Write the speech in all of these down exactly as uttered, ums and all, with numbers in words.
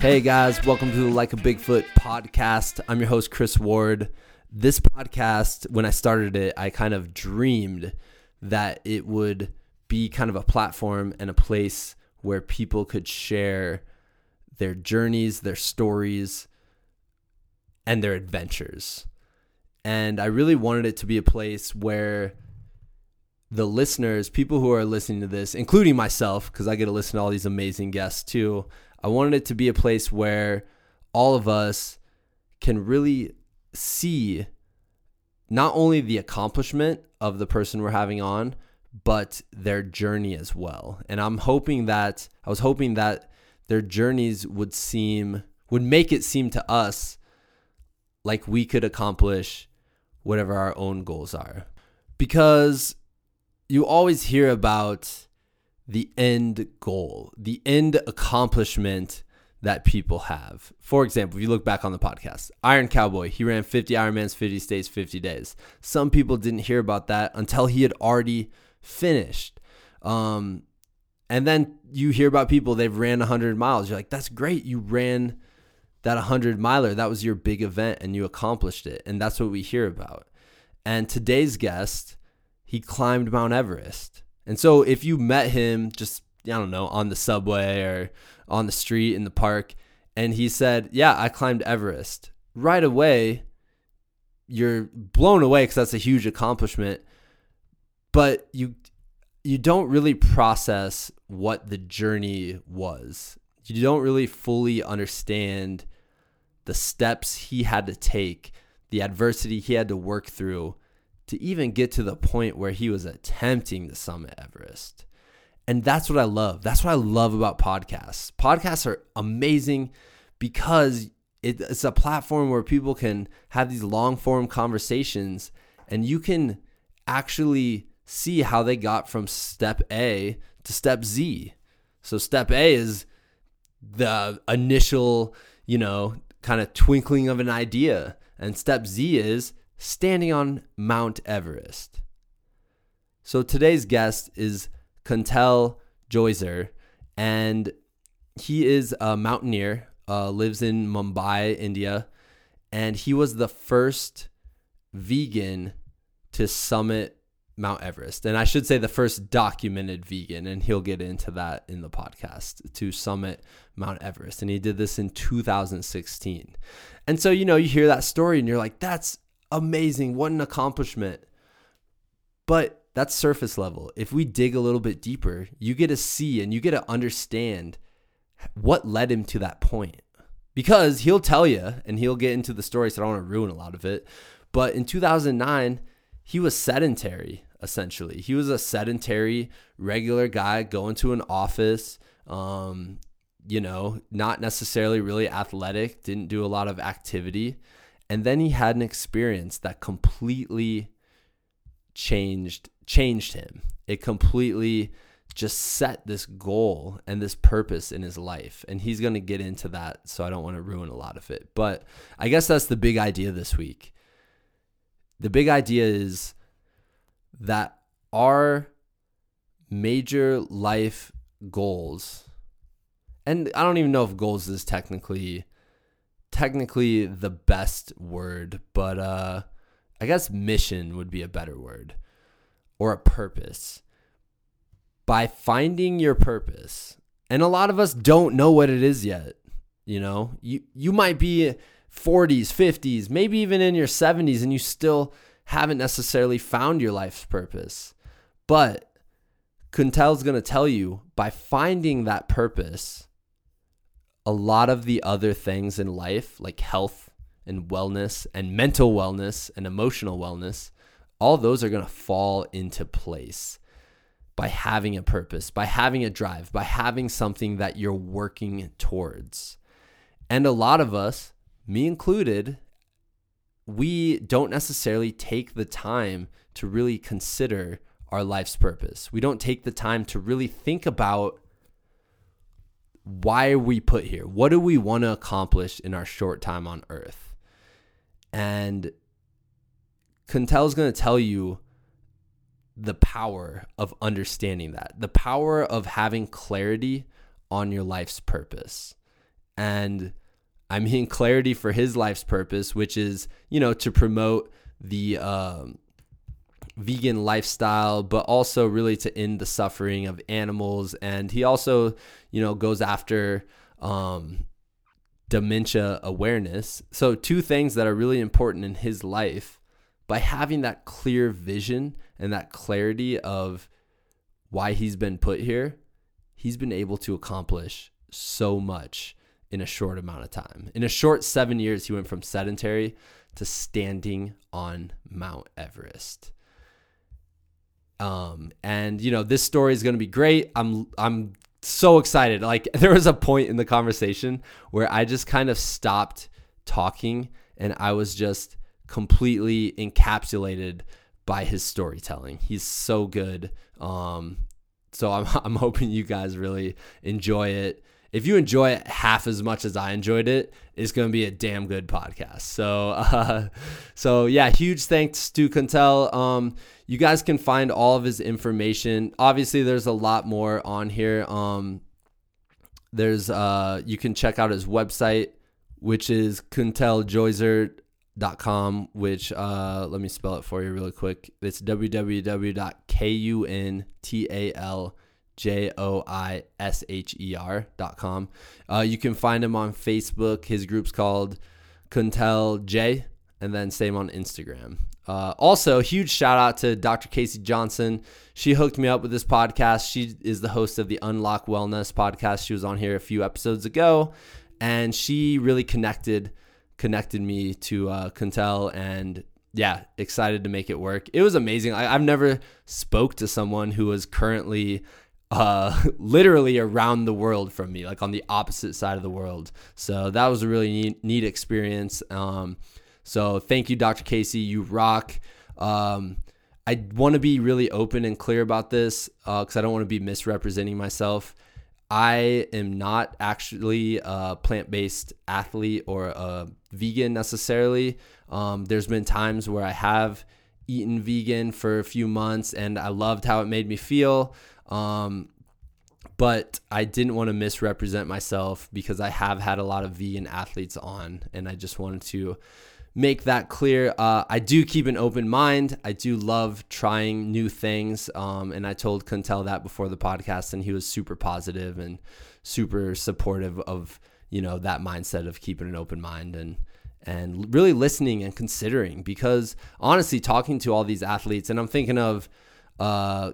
Hey guys, welcome to the Like a Bigfoot podcast. I'm your host, Chris Ward. This podcast, when I started it, I kind of dreamed that it would be kind of a platform and a place where people could share their journeys, their stories, and their adventures. And I really wanted it to be a place where the listeners, people who are listening to this, including myself, because I get to listen to all these amazing guests too, I wanted it to be a place where all of us can really see not only the accomplishment of the person we're having on, but their journey as well. And I'm hoping that, I was hoping that their journeys would seem, would make it seem to us like we could accomplish whatever our own goals are. Because you always hear about the end goal, the end accomplishment that people have. For example, if you look back on the podcast, Iron Cowboy, he ran fifty Ironmans, fifty states, fifty days. Some people didn't hear about that until he had already finished. Um, and then you hear about people, they've ran one hundred miles. You're like, that's great. You ran that one hundred miler. That was your big event and you accomplished it. And that's what we hear about. And today's guest, he climbed Mount Everest. And so if you met him just, I don't know, on the subway or on the street in the park, and he said, yeah, I climbed Everest, right away, you're blown away because that's a huge accomplishment. But you you don't really process what the journey was. You don't really fully understand the steps he had to take, the adversity he had to work through to even get to the point where he was attempting to summit Everest. And that's what I love. That's what I love about podcasts. Podcasts are amazing because it, it's a platform where people can have these long-form conversations and you can actually see how they got from step A to step Z. So step A is the initial, you know, kind of twinkling of an idea. And step Z is standing on Mount Everest. So today's guest is Kuntal Joisher, and he is a mountaineer, uh, lives in Mumbai, India, and he was the first vegan to summit Mount Everest. And I should say the first documented vegan, and he'll get into that in the podcast, to summit Mount Everest. And he did this in two thousand sixteen. And so, you know, you hear that story and you're like, that's amazing. What an accomplishment. But that's surface level. If we dig a little bit deeper, you get to see and you get to understand what led him to that point. Because he'll tell you, and he'll get into the story, so I don't want to ruin a lot of it. But in two thousand nine, he was sedentary, essentially. He was a sedentary, regular guy going to an office, um, you know, not necessarily really athletic, didn't do a lot of activity. And then he had an experience that completely changed changed him. It completely just set this goal and this purpose in his life. And he's going to get into that, so I don't want to ruin a lot of it. But I guess that's the big idea this week. The big idea is that our major life goals, and I don't even know if goals is technically... technically the best word, but uh, I guess mission would be a better word, or a purpose. By finding your purpose, and a lot of us don't know what it is yet. You know, you, you might be forties, fifties, maybe even in your seventies, and you still haven't necessarily found your life's purpose. But Kuntal's going to tell you, by finding that purpose, a lot of the other things in life, like health and wellness and mental wellness and emotional wellness, all those are going to fall into place by having a purpose, by having a drive, by having something that you're working towards. And a lot of us, me included, we don't necessarily take the time to really consider our life's purpose. We don't take the time to really think about, why are we put here? What do we want to accomplish in our short time on earth? And Kuntal is going to tell you the power of understanding that, the power of having clarity on your life's purpose. and I'm in clarity for his life's purpose, which is, you know, to promote the um, vegan lifestyle, but also really to end the suffering of animals. And he also, you know, goes after um, dementia awareness. So two things that are really important in his life. By having that clear vision and that clarity of why he's been put here, he's been able to accomplish so much in a short amount of time. In a short seven years, he went from sedentary to standing on Mount Everest. Um, and you know, this story is going to be great. I'm I'm so excited. Like, there was a point in the conversation where I just kind of stopped talking and I was just completely encapsulated by his storytelling. He's so good. Um, so I'm I'm hoping you guys really enjoy it. If you enjoy it half as much as I enjoyed it, it's going to be a damn good podcast. So, uh, so yeah, huge thanks to Kuntal. Um, you guys can find all of his information. Obviously, there's a lot more on here. Um, there's uh, you can check out his website, which is kuntal joysher dot com, which uh, let me spell it for you really quick. It's w w w dot kuntal joysher dot com. Uh, you can find him on Facebook. His group's called Kuntal J, and then same on Instagram. Uh, also, huge shout out to Doctor Casey Johnson. She hooked me up with this podcast. She is the host of the Unlock Wellness podcast. She was on here a few episodes ago, and she really connected connected me to uh, Kuntal, and yeah, excited to make it work. It was amazing. I, I've never spoke to someone who was currently uh literally around the world from me, like on the opposite side of the world. So that was a really neat, neat experience. Um so thank you, Doctor Casey, you rock. um I want to be really open and clear about this, uh because I don't want to be misrepresenting myself. I am not actually a plant-based athlete or a vegan necessarily. Um there's been times where I have eaten vegan for a few months and I loved how it made me feel. Um, but I didn't want to misrepresent myself because I have had a lot of vegan athletes on, and I just wanted to make that clear. Uh, I do keep an open mind. I do love trying new things. Um, and I told Kuntal that before the podcast, and he was super positive and super supportive of, you know, that mindset of keeping an open mind and, and really listening and considering, because honestly, talking to all these athletes, and I'm thinking of, uh,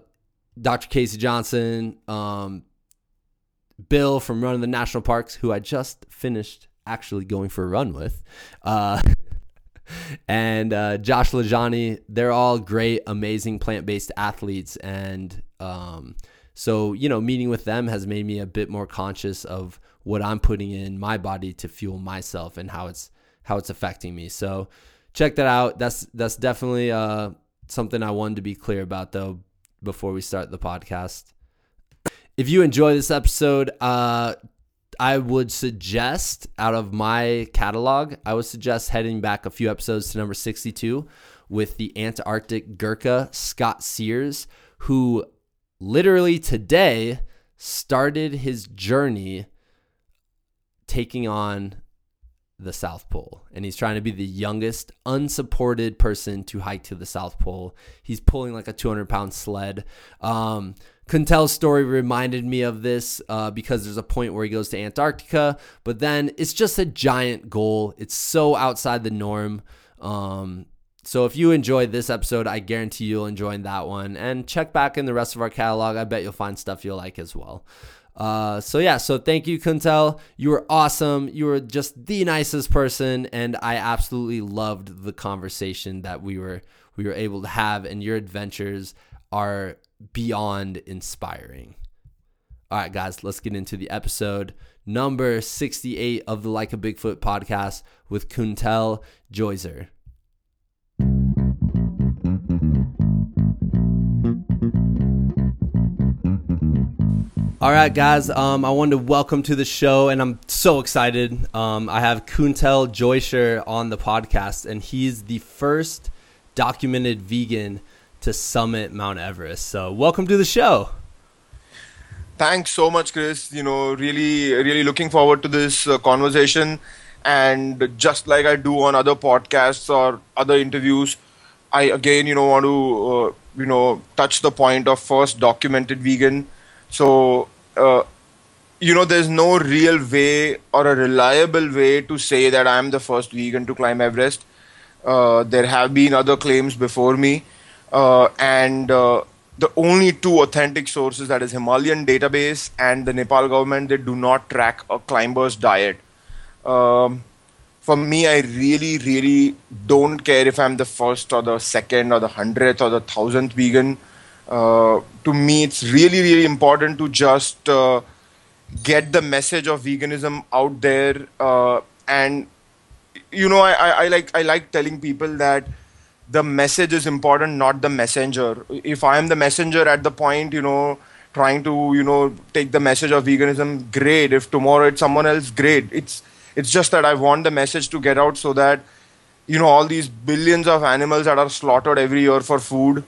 Doctor Casey Johnson, um, Bill from Run of the National Parks, who I just finished actually going for a run with, uh, and uh, Josh Lajani. They're all great, amazing plant-based athletes. And um, so, you know, meeting with them has made me a bit more conscious of what I'm putting in my body to fuel myself and how it's how it's affecting me. So check that out. That's, that's definitely uh, something I wanted to be clear about, though, before we start the podcast. If you enjoy this episode, uh, I would suggest, out of my catalog, I would suggest heading back a few episodes to number sixty-two with the Antarctic Gurkha, Scott Sears, who literally today started his journey taking on the South Pole, and he's trying to be the youngest unsupported person to hike to the South Pole. He's pulling like a two hundred pound sled. Um, Kuntal's story reminded me of this uh, because there's a point where he goes to Antarctica, but then it's just a giant goal. It's so outside the norm. Um, so if you enjoyed this episode, I guarantee you'll enjoy that one, and check back in the rest of our catalog. I bet you'll find stuff you'll like as well. Uh, so yeah, so thank you, Kuntal. You were awesome. You were just the nicest person, and I absolutely loved the conversation that we were we were able to have. And your adventures are beyond inspiring. All right, guys, let's get into the episode number sixty-eight of the Like a Bigfoot podcast with Kuntal Joisher. All right, guys, um, I wanted to welcome to the show, and I'm so excited. Um, I have Kuntal Joisher on the podcast, and he's the first documented vegan to summit Mount Everest. So welcome to the show. Thanks so much, Chris. You know, really, really looking forward to this uh, conversation. And just like I do on other podcasts or other interviews, I again, you know, want to, uh, you know, touch the point of first documented vegan. So, uh, you know, there's no real way or a reliable way to say that I'm the first vegan to climb Everest. Uh, there have been other claims before me. Uh, and uh, the only two authentic sources, that is Himalayan database and the Nepal government, they do not track a climber's diet. Um, for me, I really, really don't care if I'm the first or the second or the hundredth or the thousandth vegan. Uh, to me, it's really, really important to just uh, get the message of veganism out there. Uh, and, you know, I, I, I like I like telling people that the message is important, not the messenger. If I am the messenger at the point, you know, trying to, you know, take the message of veganism, great. If tomorrow it's someone else, great. It's It's just that I want the message to get out so that, you know, all these billions of animals that are slaughtered every year for food,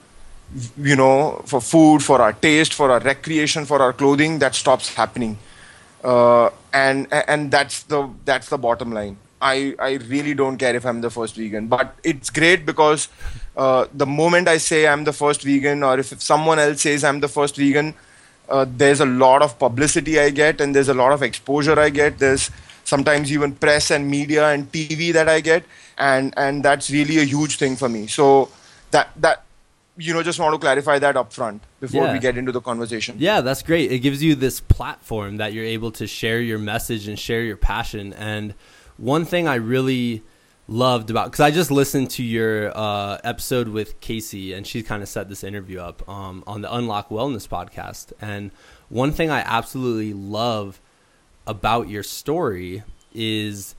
you know, for food, for our taste, for our recreation, for our clothing, that stops happening. Uh, and and that's the that's the bottom line. I, I really don't care if I'm the first vegan. But it's great because uh, the moment I say I'm the first vegan, or if, if someone else says I'm the first vegan, uh, there's a lot of publicity I get, and there's a lot of exposure I get. There's sometimes even press and media and T V that I get, and and that's really a huge thing for me. So that that you know, just want to clarify that up front before yeah. we get into the conversation. Yeah, that's great. It gives you this platform that you're able to share your message and share your passion. And one thing I really loved about, because I just listened to your uh, episode with Casey, and she kind of set this interview up um, on the Unlock Wellness podcast. And one thing I absolutely love about your story is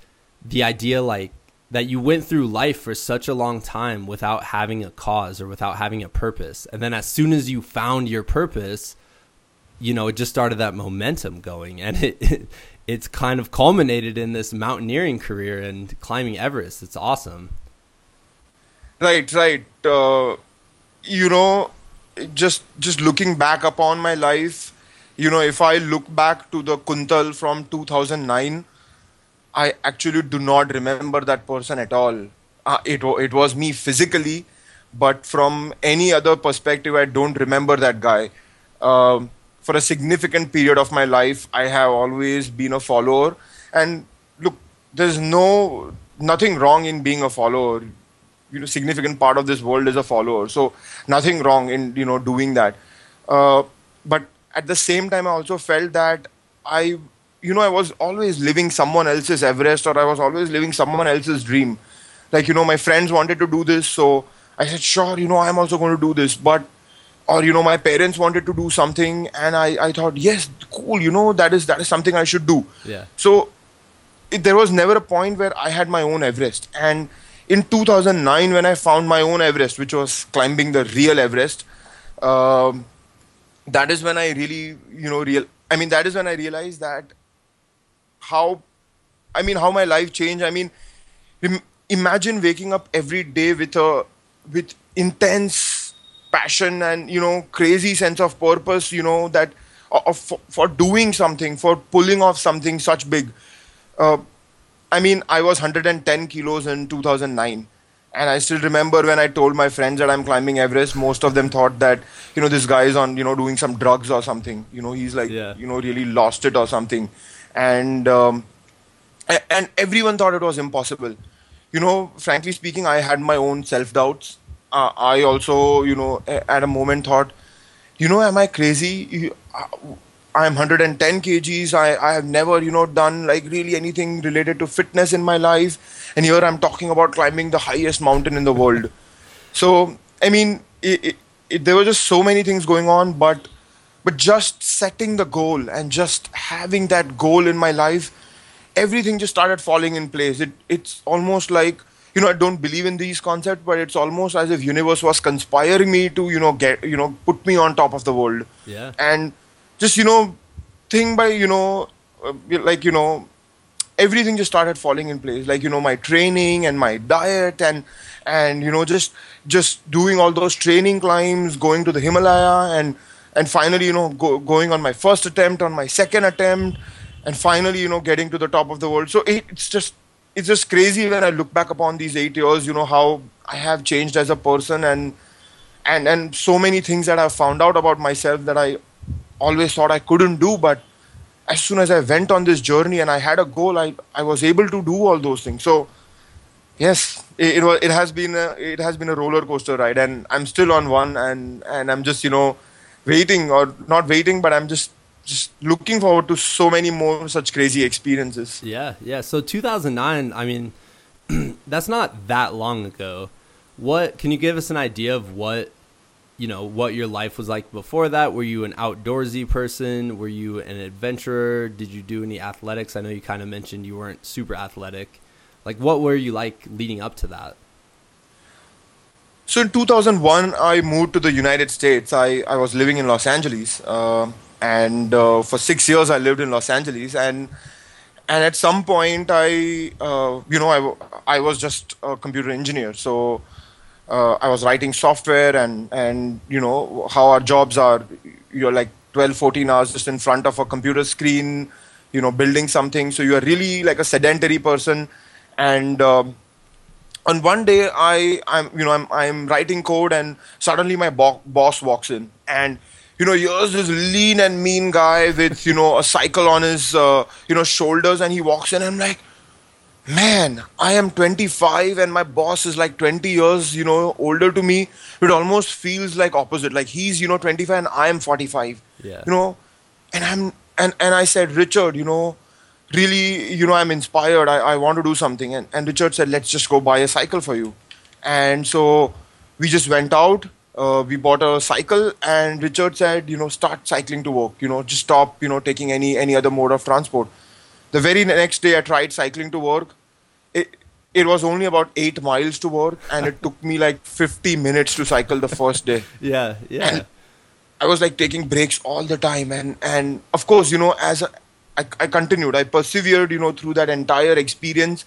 the idea, like, that you went through life for such a long time without having a cause or without having a purpose. And then as soon as you found your purpose, you know, it just started that momentum going, and it, it it's kind of culminated in this mountaineering career and climbing Everest. It's awesome. Right, right. Uh, you know, just just looking back upon my life, you know, if I look back to the Kuntal from two thousand nine, I actually do not remember that person at all. Uh, it, it was me physically, but from any other perspective, I don't remember that guy. Um, for a significant period of my life, I have always been a follower. And look, there's no nothing wrong in being a follower. You know, significant part of this world is a follower. So nothing wrong in, you know, doing that. Uh, but at the same time, I also felt that I, you know, I was always living someone else's Everest, or I was always living someone else's dream. Like, you know, my friends wanted to do this, so I said, sure, you know, I'm also going to do this. But, or, you know, my parents wanted to do something, and I, I thought, yes, cool, you know, that is that is something I should do. Yeah. So it, there was never a point where I had my own Everest. And in two thousand nine, when I found my own Everest, which was climbing the real Everest, um, that is when I really, you know, real. I mean, that is when I realized that how, I mean, how my life changed. I mean, im- imagine waking up every day with a, with intense passion and, you know, crazy sense of purpose, you know, that uh, for, for doing something, for pulling off something such big. Uh, I mean, I was one hundred ten kilos in two thousand nine. And I still remember when I told my friends that I'm climbing Everest, most of them thought that, you know, this guy is on, you know, doing some drugs or something. You know, he's like, yeah. you know, really lost it or something. And um, and everyone thought it was impossible. You know, frankly speaking, I had my own self-doubts. Uh, I also, you know, at a moment thought, you know, am I crazy? I'm one hundred ten kgs. I, I have never, you know, done like really anything related to fitness in my life. And here I'm talking about climbing the highest mountain in the world. So, I mean, it, it, it, there were just so many things going on, but but just setting the goal and just having that goal in my life, everything just started falling in place. It It's almost like, you know, I don't believe in these concepts, but it's almost as if universe was conspiring me to, you know, get, you know, put me on top of the world. Yeah. And just, you know, thing by, you know, uh, like, you know, everything just started falling in place. Like, you know, my training and my diet and, and you know, just just doing all those training climbs, going to the Himalaya and, And finally, you know, go, going on my first attempt, on my second attempt, and finally, you know, getting to the top of the world. So it, it's just it's just crazy when I look back upon these eight years, you know, how I have changed as a person, and and and so many things that I've found out about myself that I always thought I couldn't do. But as soon as I went on this journey and I had a goal, I, I was able to do all those things. So yes, it, it was it has been a, it has been a roller coaster ride, and I'm still on one, and and I'm just, you know, waiting, or not waiting, but I'm just just looking forward to so many more such crazy experiences. Yeah, yeah. So two thousand nine, I mean, that's not that long ago. What can you give us an idea of what, you know, what your life was like before that? Were you an outdoorsy person? Were you an adventurer? Did you do any athletics? I know you kind of mentioned you weren't super athletic. Like, what were you like leading up to that? So in two thousand one, I moved to the United States. I, I was living in Los Angeles. Uh, and uh, for six years, I lived in Los Angeles. And and at some point, I, uh, you know, I, I was just a computer engineer. So uh, I was writing software, and, and, you know, how our jobs are. You're like twelve, fourteen hours just in front of a computer screen, you know, building something. So you're really like a sedentary person. And Um, And one day, I, I'm, you know, I'm, I'm writing code, and suddenly my bo- boss walks in, and, you know, here's this lean and mean guy with, you know, a cycle on his, uh, you know, shoulders, and he walks in, and I'm like, man, I am twenty-five, and my boss is like twenty years, you know, older to me. It almost feels like opposite, like he's, you know, twenty-five, and I am forty-five. Yeah. You know, and I'm, and and I said, Richard, you know, really, you know, I'm inspired. I, I want to do something. And, and Richard said, let's just go buy a cycle for you. And so we just went out. Uh, we bought a cycle. And Richard said, you know, start cycling to work. You know, just stop, you know, taking any, any other mode of transport. The very next day, I tried cycling to work. It, it was only about eight miles to work. And it took me like fifty minutes to cycle the first day. Yeah, yeah. And I was like taking breaks all the time. And, and of course, you know, as a, I, I continued. I persevered, you know, through that entire experience,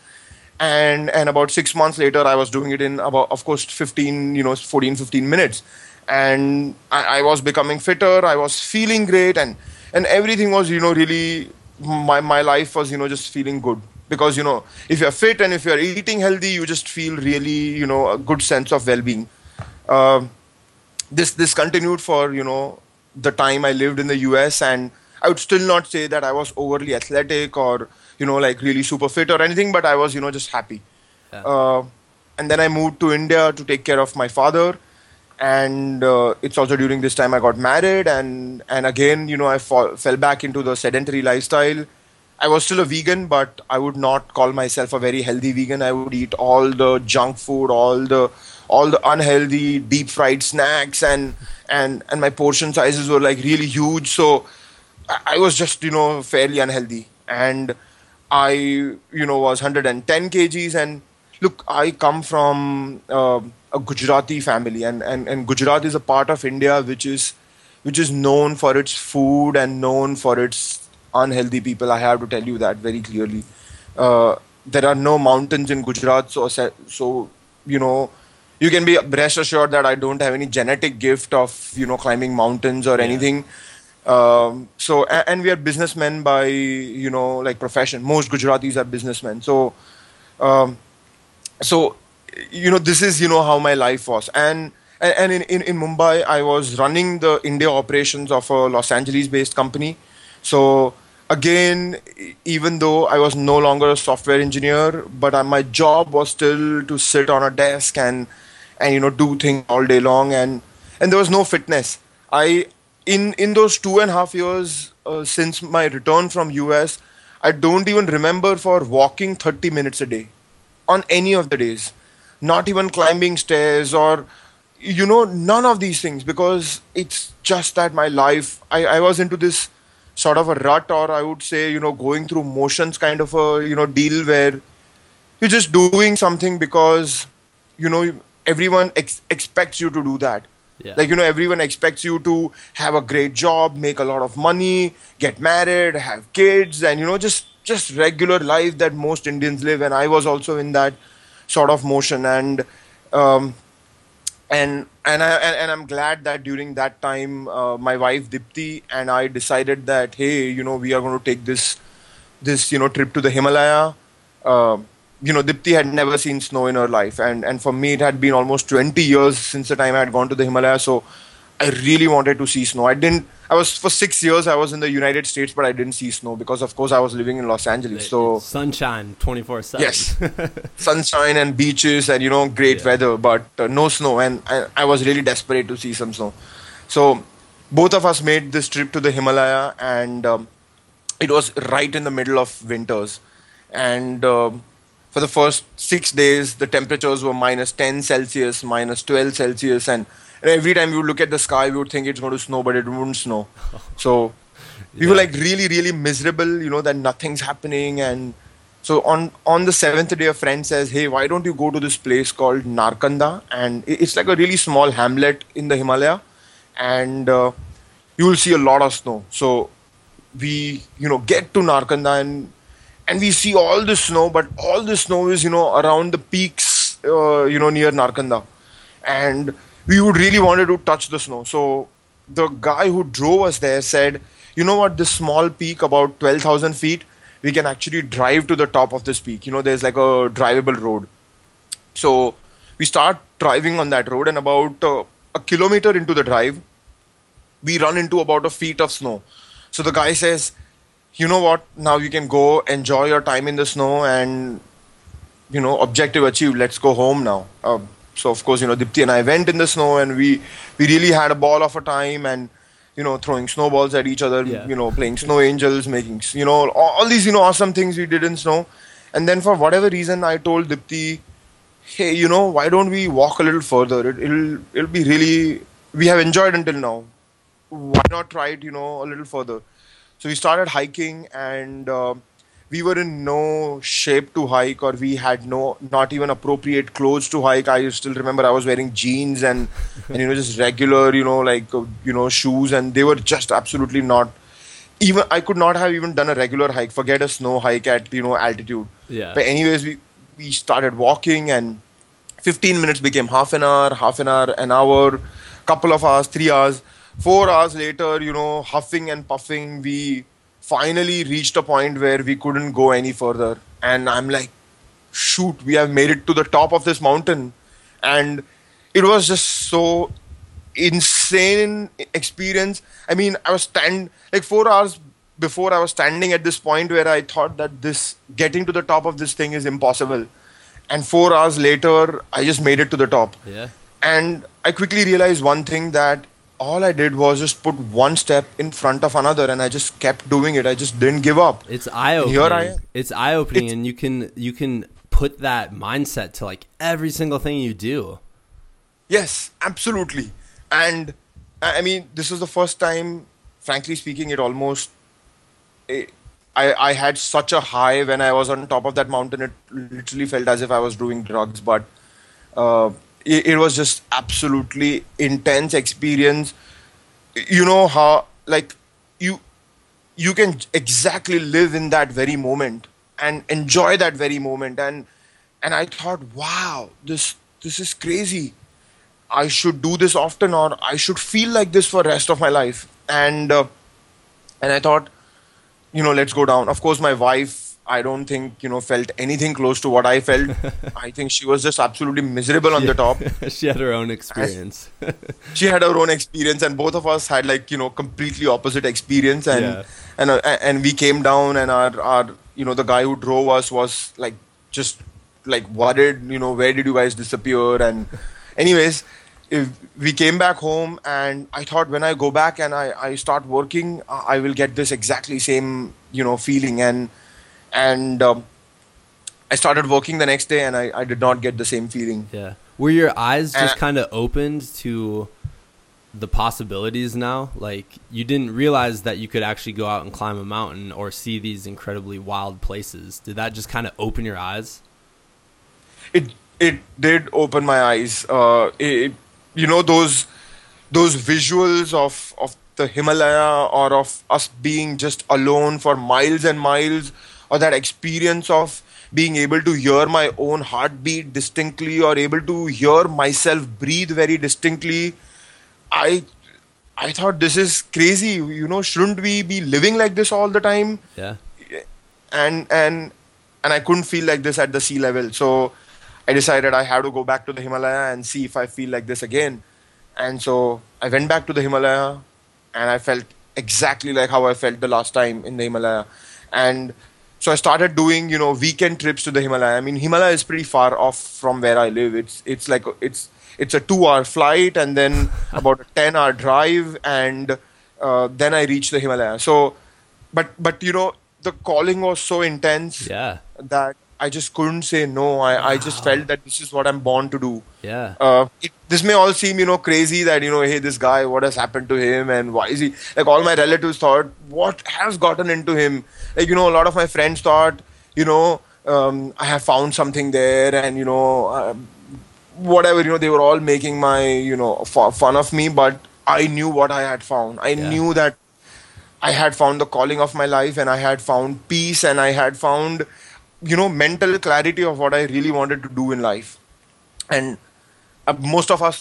and and about six months later, I was doing it in about, of course, fifteen, you know, fourteen, fifteen minutes, and I, I was becoming fitter. I was feeling great, and and everything was, you know, really my my life was, you know, just feeling good, because, you know, if you're fit and if you're eating healthy, you just feel really, you know, a good sense of well-being. Uh, this this continued for, you know, the time I lived in the U S, and I would still not say that I was overly athletic or, you know, like really super fit or anything, but I was, you know, just happy. Yeah. Uh, and then I moved to India to take care of my father. And uh, it's also during this time I got married. And, and again, you know, I fall, fell back into the sedentary lifestyle. I was still a vegan, but I would not call myself a very healthy vegan. I would eat all the junk food, all the all the unhealthy deep fried snacks, and and, and my portion sizes were like really huge. So I was just, you know, fairly unhealthy, and I, you know, was one hundred ten kgs. And look, I come from uh, a Gujarati family, and, and, and Gujarat is a part of India which is which is known for its food and known for its unhealthy people. I have to tell you that very clearly. Uh, there are no mountains in Gujarat, so so you know, you can be rest assured that I don't have any genetic gift of, you know, climbing mountains or yeah. anything. Um, so, and, and we are businessmen by, you know, like profession. Most Gujaratis are businessmen. So, um, so, you know, this is, you know, how my life was. And, and in, in, in Mumbai, I was running the India operations of a Los Angeles based company. So again, even though I was no longer a software engineer, but I, my job was still to sit on a desk and, and, you know, do things all day long. And, and there was no fitness. I, In in those two and a half years uh, since my return from U S, I don't even remember for walking thirty minutes a day on any of the days. Not even climbing stairs or, you know, none of these things, because it's just that my life, I, I was into this sort of a rut, or I would say, you know, going through motions kind of a, you know, deal where you're just doing something because, you know, everyone ex- expects you to do that. Yeah. Like, you know, everyone expects you to have a great job, make a lot of money, get married, have kids, and, you know, just, just regular life that most Indians live. And I was also in that sort of motion. And um, And and I and, and I'm glad that during that time, uh, my wife Dipti and I decided that, hey, you know, we are going to take this this you know trip to the Himalaya. Uh, you know, Dipti had never seen snow in her life, and and for me, it had been almost twenty years since the time I had gone to the Himalaya. So I really wanted to see snow. I didn't. I was for six years. I was in the United States, but I didn't see snow because, of course, I was living in Los Angeles. So sunshine, twenty-four seven. Yes, sunshine and beaches and you know great yeah. weather, but uh, no snow. And I, I was really desperate to see some snow. So both of us made this trip to the Himalaya, and um, it was right in the middle of winters. And uh, for the first six days, the temperatures were minus ten Celsius, minus twelve Celsius, and And every time you look at the sky, we would think it's going to snow, but it wouldn't snow. So we yeah. were like really, really miserable, you know, that nothing's happening. And so on, on the seventh day, a friend says, hey, why don't you go to this place called Narkanda? And it's like a really small hamlet in the Himalaya. And uh, you will see a lot of snow. So we, you know, get to Narkanda and, and we see all the snow, but all the snow is, you know, around the peaks, uh, you know, near Narkanda. And we would really wanted to touch the snow. So the guy who drove us there said, you know what, this small peak about twelve thousand feet, we can actually drive to the top of this peak. You know, there's like a drivable road. So we start driving on that road, and about uh, a kilometer into the drive, we run into about a feet of snow. So the guy says, you know what, now you can go enjoy your time in the snow and, you know, objective achieved. Let's go home now. Uh, So, of course, you know, Dipti and I went in the snow, and we, we really had a ball of a time, and, you know, throwing snowballs at each other, yeah. you know, playing snow angels, making, you know, all, all these, you know, awesome things we did in snow. And then for whatever reason, I told Dipti, hey, you know, why don't we walk a little further? It, it'll, it'll be really, we have enjoyed until now. Why not try it, you know, a little further? So we started hiking, and uh, we were in no shape to hike, or we had no, not even appropriate clothes to hike. I still remember I was wearing jeans and, and you know, just regular, you know, like, you know, shoes. And they were just absolutely not, even, I could not have even done a regular hike. Forget a snow hike at, you know, altitude. Yeah. But anyways, we, we started walking, and fifteen minutes became half an hour, half an hour, an hour, couple of hours, three hours, four hours later, you know, huffing and puffing, we finally reached a point where we couldn't go any further. And I'm like, shoot, we have made it to the top of this mountain. And it was just so insane experience. I mean, I was stand like four hours before I was standing at this point where I thought that this getting to the top of this thing is impossible. And four hours later, I just made it to the top. Yeah. And I quickly realized one thing, that all I did was just put one step in front of another, and I just kept doing it. I just didn't give up. It's eye-opening. Here I am. It's eye-opening, it's, and you can you can put that mindset to like every single thing you do. Yes, absolutely. And I mean, this was the first time, frankly speaking, it almost it, I I had such a high when I was on top of that mountain. It literally felt as if I was doing drugs, but. Uh, It was just absolutely intense experience. You know how, like, you you can exactly live in that very moment and enjoy that very moment. And and I thought, wow, this this is crazy. I should do this often, or I should feel like this for the rest of my life. And uh, and I thought, you know, let's go down. Of course, my wife, I don't think, you know, felt anything close to what I felt. I think she was just absolutely miserable she, on the top. She had her own experience. She had her own experience, and both of us had like, you know, completely opposite experience. And yeah. and uh, and we came down, and our, our, you know, the guy who drove us was like, just like worried, you know, where did you guys disappear? And anyways, if we came back home, and I thought, when I go back and I, I start working, I will get this exactly same, you know, feeling. And And um, I started working the next day, and I, I did not get the same feeling. Yeah. Were your eyes just kind of opened to the possibilities now? Like, you didn't realize that you could actually go out and climb a mountain or see these incredibly wild places. Did that just kind of open your eyes? It it did open my eyes. Uh, it, you know, those those visuals of, of the Himalaya, or of us being just alone for miles and miles, or that experience of being able to hear my own heartbeat distinctly or able to hear myself breathe very distinctly. I I thought, this is crazy. You know, shouldn't we be living like this all the time? Yeah. And and and I couldn't feel like this at the sea level. So I decided I had to go back to the Himalaya and see if I feel like this again. And so I went back to the Himalaya and I felt exactly like how I felt the last time in the Himalaya. And so I started doing, you know, weekend trips to the Himalaya. I mean, Himalaya is pretty far off from where I live. It's it's like it's it's a two-hour flight and then about a ten-hour drive, and uh, then I reached the Himalaya. So, but but you know, the calling was so intense yeah. that I just couldn't say no. I, wow. I just felt that this is what I'm born to do. Yeah. Uh, it, this may all seem, you know, crazy that, you know, hey, this guy, what has happened to him and why is he... Like, all my relatives thought, what has gotten into him? Like, you know, a lot of my friends thought, you know, um, I have found something there and, you know, uh, whatever, you know, they were all making my, you know, f- fun of me, but I knew what I had found. I yeah. knew that I had found the calling of my life and I had found peace and I had found... you know, mental clarity of what I really wanted to do in life. And uh, most of us,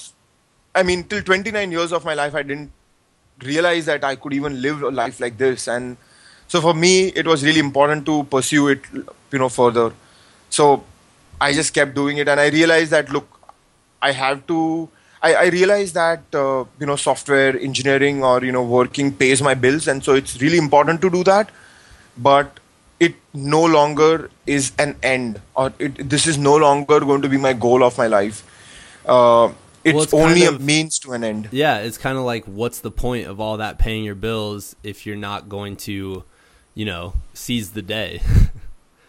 I mean, till twenty-nine years of my life, I didn't realize that I could even live a life like this. And so for me, it was really important to pursue it, you know, further. So I just kept doing it. And I realized that, look, I have to, I, I realized that, uh, you know, software engineering or, you know, working pays my bills. And so it's really important to do that. But it no longer is an end, or it, this is no longer going to be my goal of my life. Uh, it's, well, it's only kind of, a means to an end. Yeah, it's kind of like, what's the point of all that paying your bills if you're not going to, you know, seize the day?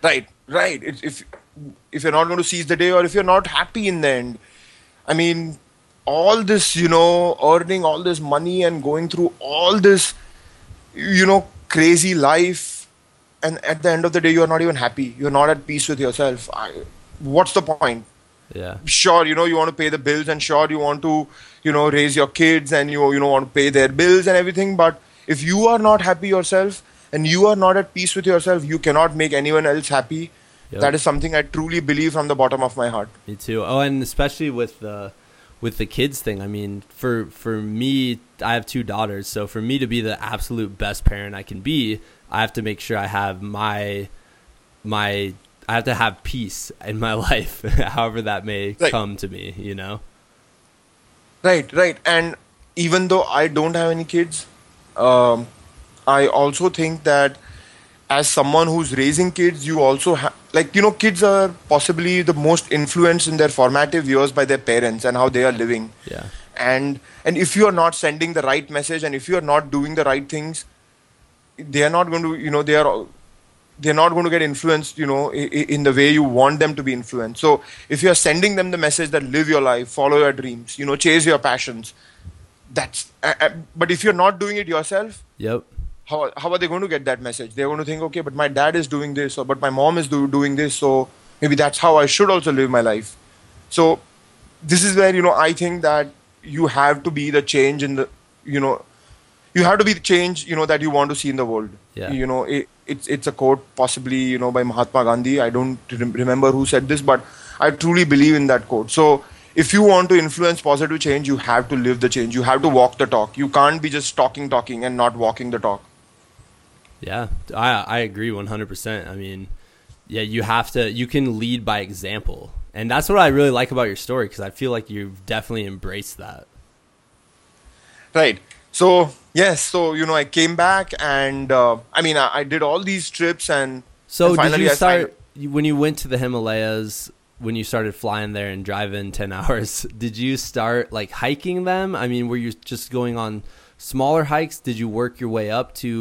Right, right. It, if if you're not going to seize the day, or if you're not happy in the end, I mean, all this, you know, earning all this money and going through all this, you know, crazy life. And at the end of the day, you're not even happy. You're not at peace with yourself. I, what's the point? Yeah. Sure, you know, you want to pay the bills, and sure, you want to, you know, raise your kids, and you you know want to pay their bills and everything. But if you are not happy yourself, and you are not at peace with yourself, you cannot make anyone else happy. Yep. That is something I truly believe from the bottom of my heart. Me too. Oh, and especially with the with the kids thing. I mean, for for me, I have two daughters, so for me to be the absolute best parent I can be, I have to make sure I have my, my, I have to have peace in my life, however that may right. come to me, you know? Right, right. And even though I don't have any kids, um, I also think that as someone who's raising kids, you also have, like, you know, kids are possibly the most influenced in their formative years by their parents and how they are living. Yeah. And, and if you are not sending the right message and if you are not doing the right things, they are not going to, you know, they are, they're not going to get influenced, you know, in, in the way you want them to be influenced. So if you're sending them the message that live your life, follow your dreams, you know, chase your passions, that's, uh, uh, but if you're not doing it yourself, yep. how how are they going to get that message? They're going to think, okay, but my dad is doing this, or but my mom is do, doing this. So maybe that's how I should also live my life. So this is where, you know, I think that you have to be the change in the, you know, you have to be the change, you know, that you want to see in the world. Yeah. You know, it, it's it's a quote possibly, you know, by Mahatma Gandhi. I don't rem- remember who said this, but I truly believe in that quote. So if you want to influence positive change, you have to live the change. You have to walk the talk. You can't be just talking, talking and not walking the talk. Yeah, I, I agree one hundred percent. I mean, yeah, you have to, you can lead by example. And that's what I really like about your story, because I feel like you've definitely embraced that. Right. So... yes. So, you know, I came back and uh, I mean, I, I did all these trips and. So and finally did you start when you went to the Himalayas, when you started flying there and driving ten hours, did you start like hiking them? I mean, were you just going on smaller hikes? Did you work your way up to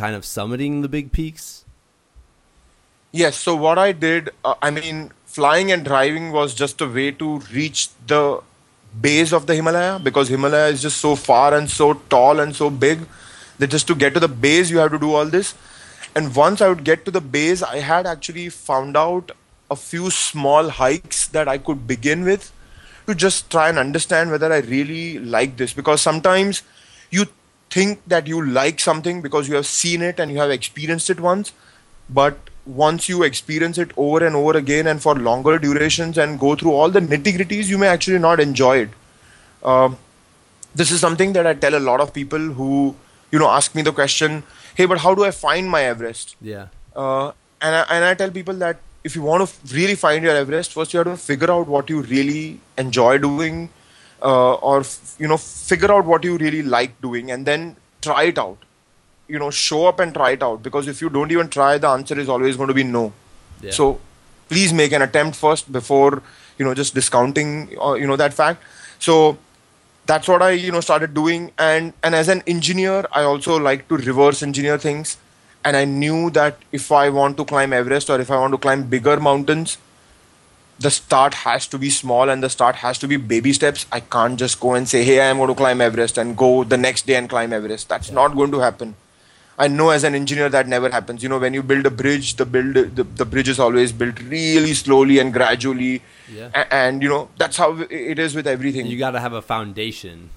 kind of summiting the big peaks? Yes. So what I did, uh, I mean, flying and driving was just a way to reach the base of the Himalaya, because Himalaya is just so far and so tall and so big that just to get to the base you have to do all this. And once I would get to the base, I had actually found out a few small hikes that I could begin with to just try and understand whether I really like this, because sometimes you think that you like something because you have seen it and you have experienced it once, but once you experience it over and over again and for longer durations and go through all the nitty-gritties, you may actually not enjoy it. Uh, this is something that I tell a lot of people who, you know, ask me the question, hey, but how do I find my Everest? Yeah. Uh, and, I, and I tell people that if you want to really find your Everest, first you have to figure out what you really enjoy doing, uh, or, you know, figure out what you really like doing and then try it out. You know, show up and try it out, because if you don't even try, the answer is always going to be no. Yeah. So please make an attempt first before, you know, just discounting, uh, you know, that fact. So that's what I, you know, started doing. And, and as an engineer, I also like to reverse engineer things. And I knew that if I want to climb Everest or if I want to climb bigger mountains, the start has to be small and the start has to be baby steps. I can't just go and say, hey, I am going to climb Everest and go the next day and climb Everest. That's yeah. not going to happen. I know as an engineer that never happens. You know, when you build a bridge, the build the, the bridge is always built really slowly and gradually. Yeah. A- and, you know, that's how it is with everything. You got to have a foundation.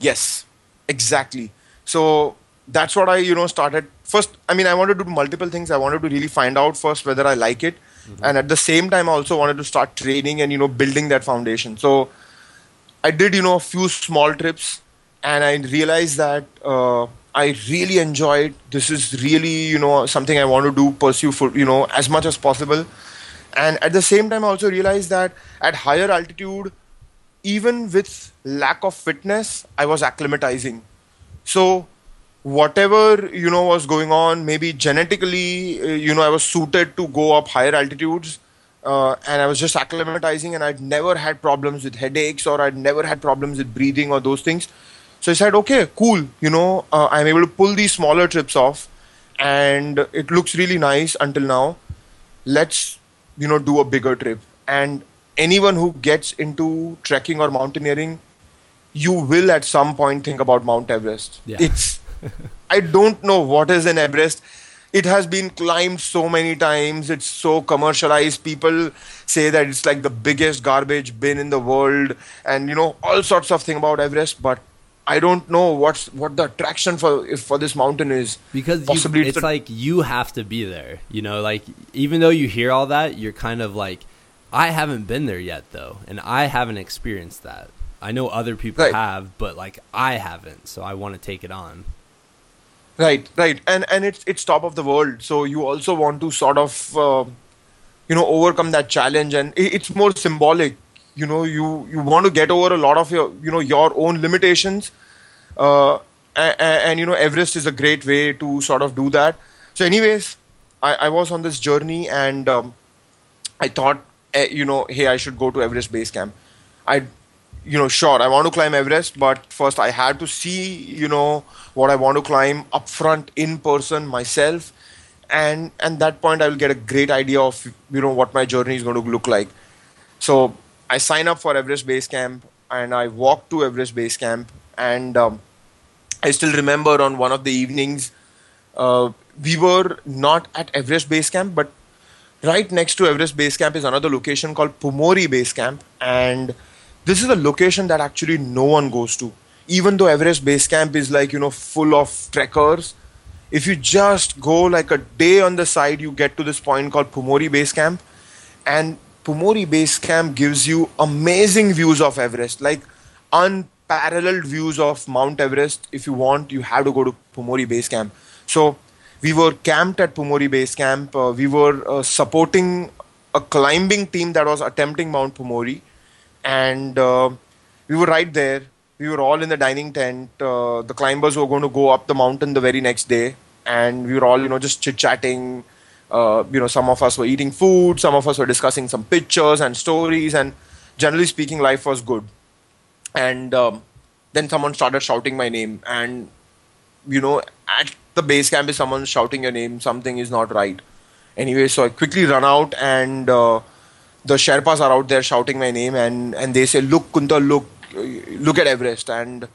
Yes, exactly. So that's what I, you know, started. First, I mean, I wanted to do multiple things. I wanted to really find out first whether I like it. Mm-hmm. And at the same time, I also wanted to start training and, you know, building that foundation. So I did, you know, a few small trips and I realized that... Uh, I really enjoy it. This is really, you know, something I want to do, pursue for, you know, as much as possible. And at the same time, I also realized that at higher altitude, even with lack of fitness, I was acclimatizing. So whatever, you know, was going on, maybe genetically, you know, I was suited to go up higher altitudes. Uh, and I was just acclimatizing and I'd never had problems with headaches or I'd never had problems with breathing or those things. So I said, okay, cool, you know, uh, I'm able to pull these smaller trips off and it looks really nice until now. Let's, you know, do a bigger trip. And anyone who gets into trekking or mountaineering, you will at some point think about Mount Everest. Yeah. It's, I don't know what is in Everest. It has been climbed so many times. It's so commercialized. People say that it's like the biggest garbage bin in the world and, you know, all sorts of things about Everest, but I don't know what's what the attraction for if for this mountain is. Because possibly you, it's th- like you have to be there, you know, like even though you hear all that, you're kind of like, I haven't been there yet though. And I haven't experienced that. I know other people right. have, but like I haven't. So I want to take it on. Right, right. And and it's, it's top of the world. So you also want to sort of, uh, you know, overcome that challenge. And it's more symbolic. You know, you, you want to get over a lot of your, you know, your own limitations. Uh, and, and, you know, Everest is a great way to sort of do that. So anyways, I, I was on this journey and um, I thought, eh, you know, hey, I should go to Everest Base Camp. I, you know, sure, I want to climb Everest, but first I had to see, you know, what I want to climb up front in person myself. And at that point, I will get a great idea of, you know, what my journey is going to look like. So I sign up for Everest Base Camp and I walk to Everest Base Camp and um, I still remember on one of the evenings, uh, we were not at Everest Base Camp, but right next to Everest Base Camp is another location called Pumori Base Camp, and this is a location that actually no one goes to. Even though Everest Base Camp is like, you know, full of trekkers, if you just go like a day on the side, you get to this point called Pumori Base Camp. And Pumori Base Camp gives you amazing views of Everest, like unparalleled views of Mount Everest. If you want, you have to go to Pumori Base Camp. So we were camped at Pumori Base Camp. Uh, we were uh, supporting a climbing team that was attempting Mount Pumori. And uh, we were right there. We were all in the dining tent. Uh, the climbers were going to go up the mountain the very next day. And we were all, you know, just chit-chatting. Uh, you know, some of us were eating food, some of us were discussing some pictures and stories, and generally speaking, life was good. And um, then someone started shouting my name, and you know, at the base camp, if someone's shouting your name, something is not right. Anyway, so I quickly run out, and uh, the Sherpas are out there shouting my name, and, and they say, "Look, Kuntal, look, look at Everest." And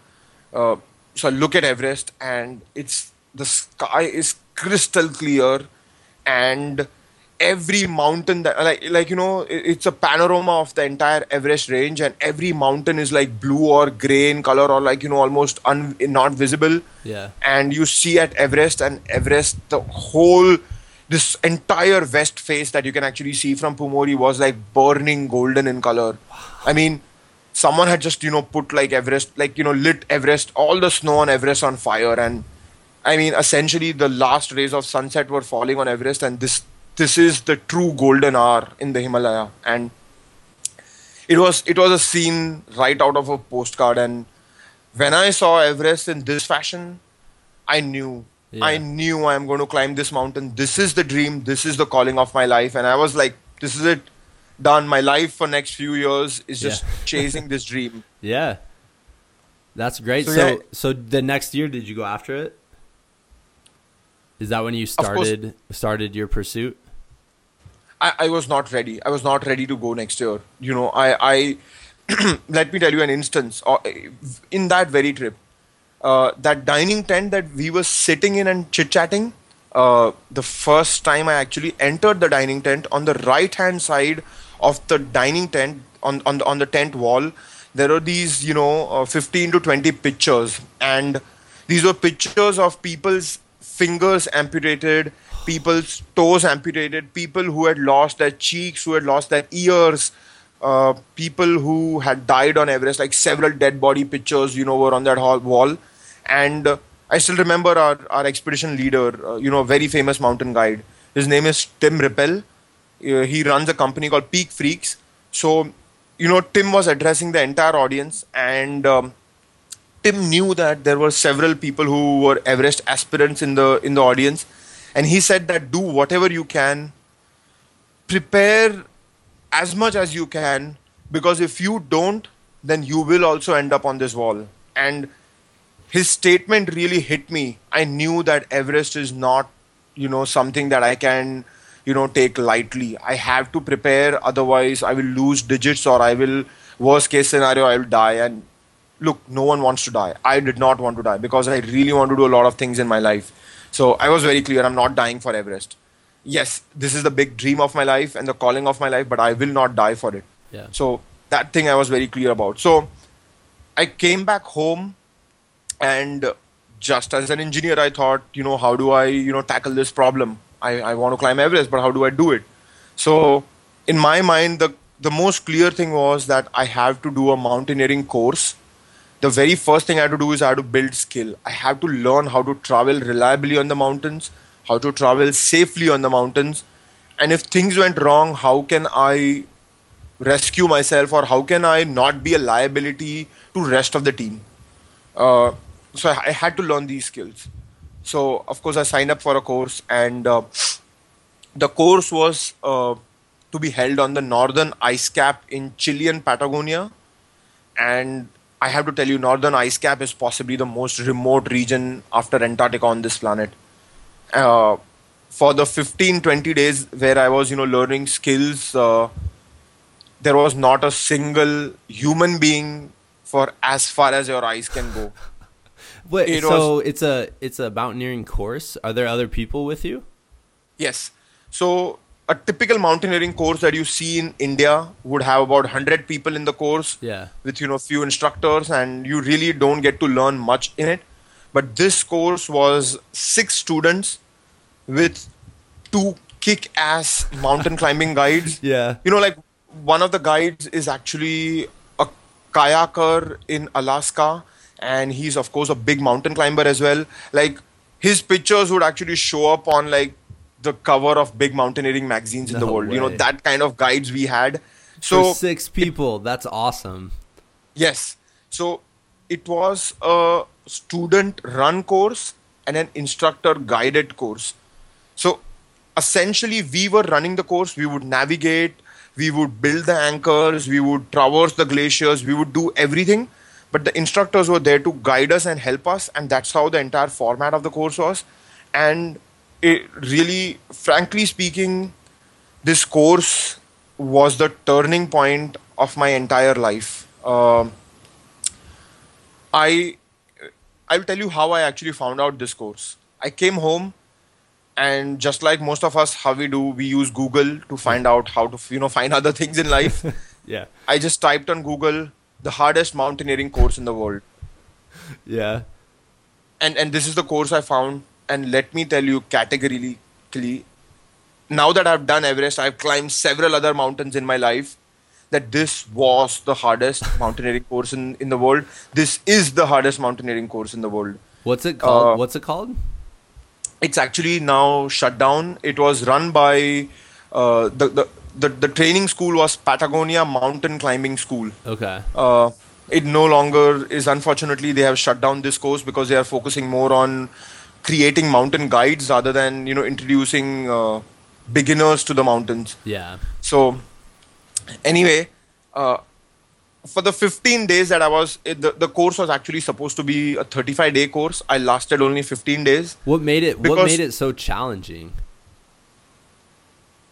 uh, so I look at Everest, and it's the sky is crystal clear. And every mountain that like like you know it's a panorama of the entire Everest range, and every mountain is like blue or gray in color or like you know almost un, not visible. Yeah. And you see at Everest and Everest the whole this entire west face that you can actually see from Pumori was like burning golden in color. Wow. I mean, someone had just, you know, put like Everest, like, you know, lit Everest, all the snow on Everest on fire. And I mean, essentially the last rays of sunset were falling on Everest, and this this is the true golden hour in the Himalaya. And it was it was a scene right out of a postcard. And when I saw Everest in this fashion, I knew, yeah. I knew I'm going to climb this mountain. This is the dream. This is the calling of my life. And I was like, this is it. Done. My life for next few years is just yeah. chasing this dream. Yeah. That's great. So, so, yeah. so the next year, did you go after it? Is that when you started started your pursuit? I, I was not ready. I was not ready to go next year. You know, I, I let me tell you an instance. In that very trip, uh, that dining tent that we were sitting in and chit-chatting, uh, the first time I actually entered the dining tent, on the right-hand side of the dining tent, on, on, the, on the tent wall, there are these, you know, uh, fifteen to twenty pictures. And these were pictures of people's fingers amputated, people's toes amputated, people who had lost their cheeks, who had lost their ears, uh, people who had died on Everest, like several dead body pictures, you know, were on that wall. And uh, I still remember our, our expedition leader, uh, you know, a very famous mountain guide. His name is Tim Rippel. Uh, he runs a company called Peak Freaks. So, you know, Tim was addressing the entire audience, and um, Tim knew that there were several people who were Everest aspirants in the in the audience, and he said that do whatever you can, prepare as much as you can, because if you don't, then you will also end up on this wall. And his statement really hit me. I knew that Everest is not, you know, something that I can, you know, take lightly. I have to prepare, otherwise I will lose digits, or I will, worst case scenario, I will die. And look, no one wants to die. I did not want to die because I really want to do a lot of things in my life. So I was very clear, I'm not dying for Everest. Yes, this is the big dream of my life and the calling of my life, but I will not die for it. Yeah. So that thing I was very clear about. So I came back home, and just as an engineer, I thought, you know, how do I, you know, tackle this problem? I, I want to climb Everest, but how do I do it? So in my mind, the, the most clear thing was that I have to do a mountaineering course. The very first thing I had to do is I had to build skill. I had to learn how to travel reliably on the mountains, how to travel safely on the mountains. And if things went wrong, how can I rescue myself, or how can I not be a liability to rest of the team? Uh, so I had to learn these skills. So, of course, I signed up for a course, and uh, the course was uh, to be held on the northern ice cap in Chilean Patagonia. And I have to tell you, northern ice cap is possibly the most remote region after Antarctica on this planet. Uh, for the fifteen, twenty days where I was, you know, learning skills, uh, there was not a single human being for as far as your eyes can go. Wait, it so was, it's a it's a mountaineering course. Are there other people with you? Yes. So a typical mountaineering course that you see in India would have about one hundred people in the course, yeah, with, you know, few instructors, and you really don't get to learn much in it. But this course was six students with two kick-ass mountain climbing guides. Yeah. You know, like one of the guides is actually a kayaker in Alaska, and he's, of course, a big mountain climber as well. Like his pictures would actually show up on like the cover of big mountaineering magazines in no the world, way. You know, that kind of guides we had. So for six people, it, that's awesome. Yes. So it was a student run course and an instructor guided course. So essentially we were running the course. We would navigate, we would build the anchors, we would traverse the glaciers, we would do everything, but the instructors were there to guide us and help us. And that's how the entire format of the course was. And it really, frankly speaking, this course was the turning point of my entire life. Uh, I, I'll tell you how I actually found out this course. I came home, and just like most of us, how we do, we use Google to find out how to, you know, find other things in life. Yeah. I just typed on Google, the hardest mountaineering course in the world. Yeah. And and this is the course I found. And let me tell you categorically, now that I've done Everest, I've climbed several other mountains in my life, that this was the hardest mountaineering course in, in the world. This is the hardest mountaineering course in the world. What's it called? Uh, What's it called? It's actually now shut down. It was run by uh, the, the the the training school was Patagonia Mountain Climbing School. Okay. Uh, it no longer is. Unfortunately, they have shut down this course because they are focusing more on creating mountain guides rather than, you know, introducing uh, beginners to the mountains. Yeah. So anyway, uh, for the fifteen days that I was, it, the, the course was actually supposed to be a thirty-five day course. I lasted only fifteen days. What made it, what made it so challenging?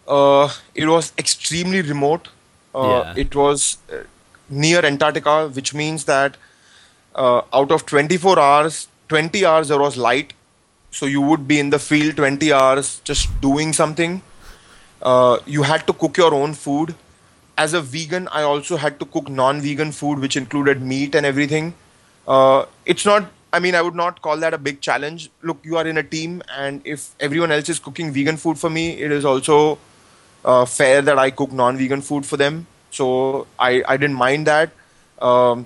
Uh, it was extremely remote. Uh, yeah. It was near Antarctica, which means that uh, out of twenty-four hours, twenty hours there was light. So you would be in the field twenty hours just doing something. Uh, you had to cook your own food. As a vegan, I also had to cook non-vegan food, which included meat and everything. Uh, it's not, I mean, I would not call that a big challenge. Look, you are in a team, and if everyone else is cooking vegan food for me, it is also uh, fair that I cook non-vegan food for them. So I, I didn't mind that. Um,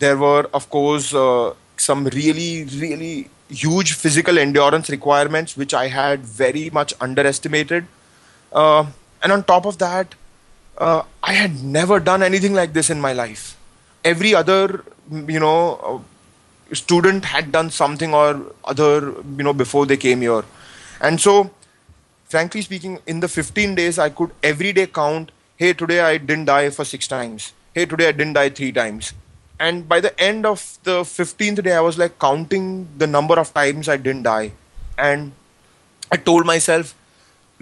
there were, of course, uh, some really, really huge physical endurance requirements, which I had very much underestimated. Uh, and on top of that, Uh, I had never done anything like this in my life. Every other, you know, uh, student had done something or other, you know, before they came here. And so, frankly speaking, in the fifteen days, I could every day count, hey, today I didn't die for six times. Hey, today I didn't die three times. And by the end of the fifteenth day, I was like counting the number of times I didn't die. And I told myself,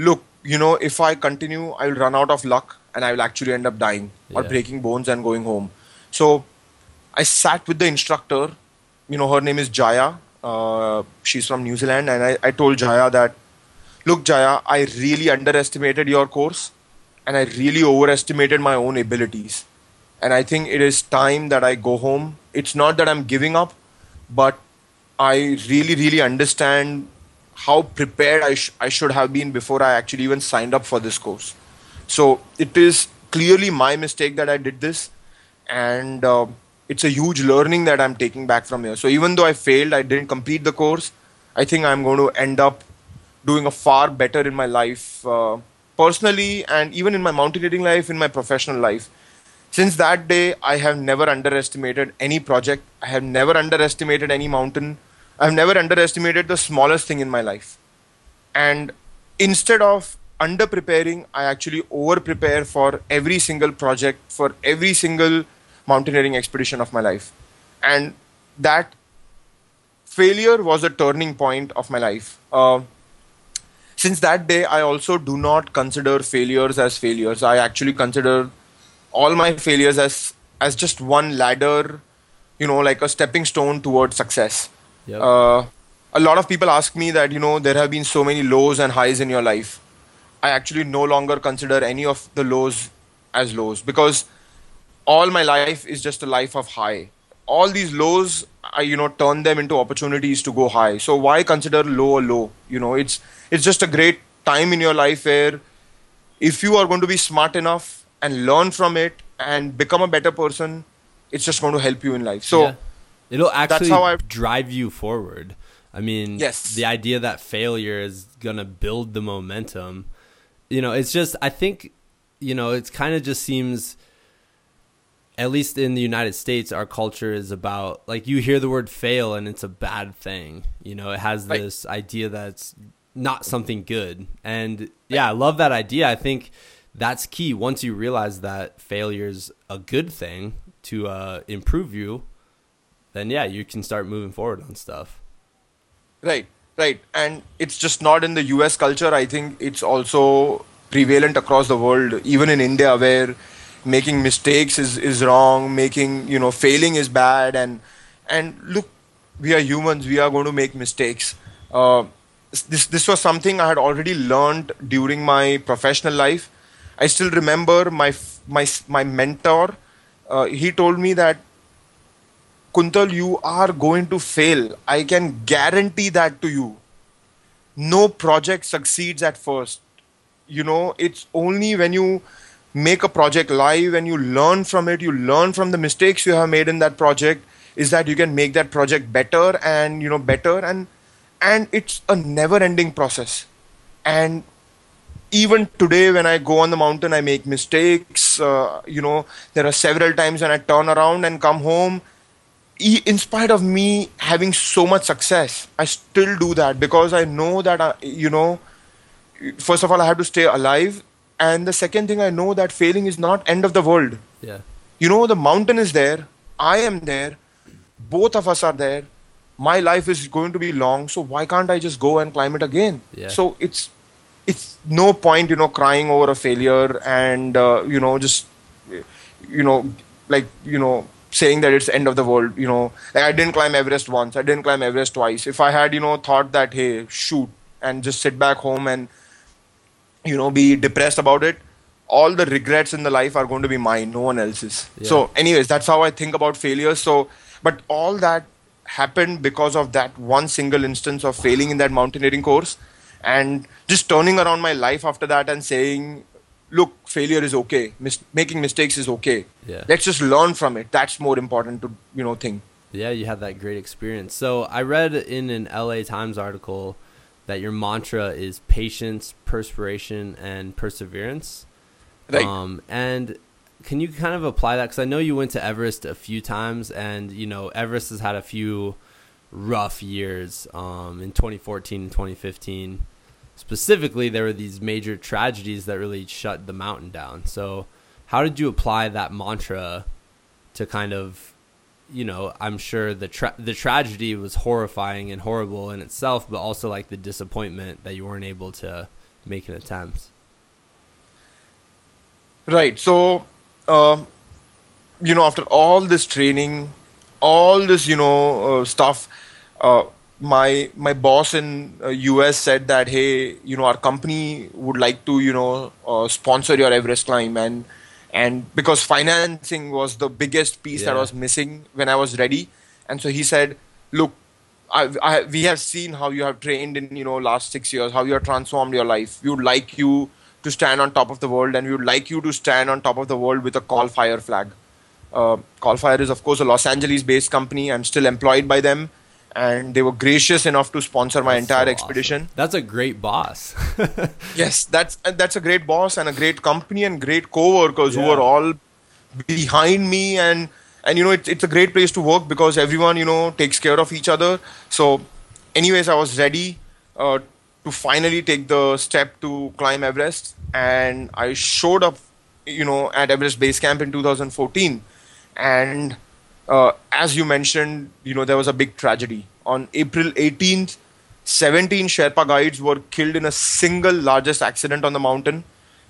look, you know, if I continue, I'll run out of luck. And I will actually end up dying or yeah. breaking bones and going home. So I sat with the instructor. You know, her name is Jaya. Uh, she's from New Zealand. And I, I told Jaya that, look, Jaya, I really underestimated your course. And I really overestimated my own abilities. And I think it is time that I go home. It's not that I'm giving up, but I really, really understand how prepared I, sh- I should have been before I actually even signed up for this course. So it is clearly my mistake that I did this, and uh, it's a huge learning that I'm taking back from here. So even though I failed, I didn't complete the course, I think I'm going to end up doing a far better in my life, uh, personally, and even in my mountaineering life, in my professional life. Since that day, I have never underestimated any project. I have never underestimated any mountain. I've never underestimated the smallest thing in my life. And instead of under preparing, I actually over prepare for every single project, for every single mountaineering expedition of my life. And that failure was a turning point of my life. Uh, since that day, I also do not consider failures as failures. I actually consider all my failures as, as just one ladder, you know, like a stepping stone towards success. Yep. Uh, a lot of people ask me that, you know, there have been so many lows and highs in your life. I actually no longer consider any of the lows as lows, because all my life is just a life of high. All these lows, I, you know, turn them into opportunities to go high. So why consider low a low? You know, it's it's just a great time in your life where if you are going to be smart enough and learn from it and become a better person, it's just going to help you in life. So yeah. It'll actually that's how I drive you forward. I mean, yes. The idea that failure is going to build the momentum. You know, it's just, I think, you know, it's kind of just seems, at least in the United States, our culture is about, like, you hear the word fail and it's a bad thing. You know, it has right. this idea that's not something good. And right. yeah, I love that idea. I think that's key. Once you realize that failure is a good thing to uh, improve you, then yeah, you can start moving forward on stuff. Right. Right. And it's just not in the U S culture. I think it's also prevalent across the world, even in India, where making mistakes is, is wrong, making, you know, failing is bad. And, and look, we are humans, we are going to make mistakes. Uh, this, this was something I had already learned during my professional life. I still remember my, my, my mentor, uh, he told me that, Kuntal, you are going to fail. I can guarantee that to you. No project succeeds at first. you know, it's only when you make a project live and you learn from it, you learn from the mistakes you have made in that project, is that you can make that project better and, you know, better. And, and it's a never-ending process. And even today, when I go on the mountain, I make mistakes. Uh, you know, there are several times when I turn around and come home. E- in spite of me having so much success, I still do that because I know that, I, you know, first of all, I have to stay alive. And the second thing, I know that failing is not end of the world. Yeah. You know, the mountain is there. I am there. Both of us are there. My life is going to be long. So why can't I just go and climb it again? Yeah. So it's, it's no point, you know, crying over a failure and, uh, you know, just, you know, like, you know, saying that it's the end of the world, you know. Like, I didn't climb Everest once. I didn't climb Everest twice. If I had, you know, thought that, hey, shoot, and just sit back home and, you know, be depressed about it, all the regrets in the life are going to be mine, no one else's. Yeah. So anyways, that's how I think about failure. So, but all that happened because of that one single instance of failing in that mountaineering course. And just turning around my life after that and saying, look, failure is okay. Mis- making mistakes is okay. Yeah. Let's just learn from it. That's more important to, you know, thing. Yeah, you had that great experience. So I read in an L A Times article that your mantra is patience, perspiration, and perseverance. Right. Um, and can you kind of apply that? Because I know you went to Everest a few times and, you know, Everest has had a few rough years um, in twenty fourteen and twenty fifteen. Specifically, there were these major tragedies that really shut the mountain down. So how did you apply that mantra to kind of, you know, I'm sure the tra- the tragedy was horrifying and horrible in itself, but also like the disappointment that you weren't able to make an attempt. Right. So, uh, you know, after all this training, all this, you know, uh, stuff, uh, my my boss in uh, U S said that, hey, you know, our company would like to, you know, uh, sponsor your Everest climb. And and because financing was the biggest piece yeah. that was missing when I was ready. And so he said, look, I, I, we have seen how you have trained in, you know, last six years, how you have transformed your life. We would like you to stand on top of the world, and we would like you to stand on top of the world with a CallFire flag. Uh, CallFire is, of course, a Los Angeles-based company. I'm still employed by them. And they were gracious enough to sponsor my that's entire so expedition. Awesome. That's a great boss. Yes, that's that's a great boss and a great company and great co-workers yeah. who are all behind me. And, and you know, it, it's a great place to work because everyone, you know, takes care of each other. So anyways, I was ready uh, to finally take the step to climb Everest. And I showed up, you know, at Everest Base Camp in two thousand fourteen. And uh, as you mentioned, you know, there was a big tragedy. On April eighteenth, seventeen Sherpa guides were killed in a single largest accident on the mountain.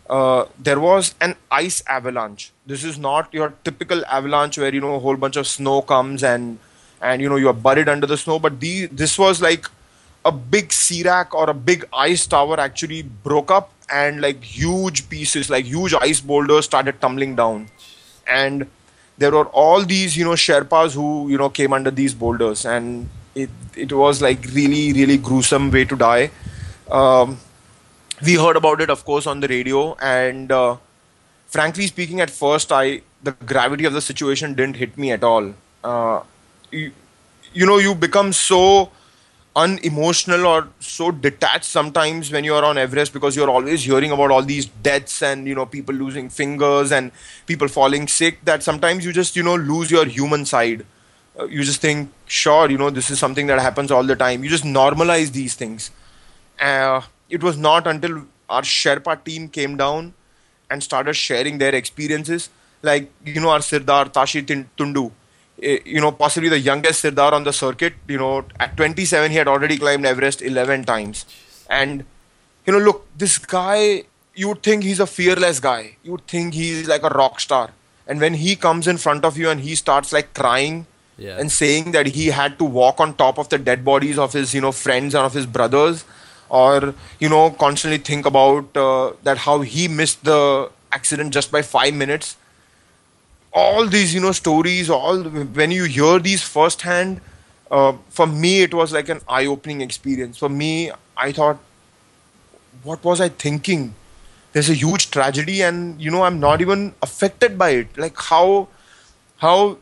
Uh, there was an ice avalanche. This is not your typical avalanche where, you know, a whole bunch of snow comes and, and you know, you are buried under the snow. But the, this was like a big serac or a big ice tower actually broke up, and like huge pieces, like huge ice boulders started tumbling down. And there were all these, you know, Sherpas who, you know, came under these boulders, and it it was like really, really gruesome way to die. Um, we heard about it, of course, on the radio, and uh, frankly speaking, at first, I the gravity of the situation didn't hit me at all. Uh, you, you know, you become so unemotional or so detached sometimes when you are on Everest because you're always hearing about all these deaths and, you know, people losing fingers and people falling sick, that sometimes you just, you know, lose your human side. Uh, you just think, sure, you know, this is something that happens all the time. You just normalize these things. Uh, it was not until our Sherpa team came down and started sharing their experiences. Like, you know, our Sirdar, Tashi Tundu, you know, possibly the youngest Sirdar on the circuit, you know, at twenty-seven, he had already climbed Everest eleven times. And, you know, look, this guy, you would think he's a fearless guy. You would think he's like a rock star. And when he comes in front of you and he starts like crying yeah. and saying that he had to walk on top of the dead bodies of his, you know, friends and of his brothers, or, you know, constantly think about uh, that how he missed the accident just by five minutes. All these, you know, stories, all when you hear these firsthand, uh, for me, it was like an eye-opening experience. For me, I thought, what was I thinking? there's a huge tragedy, and you know, I'm not even affected by it. Like how, how,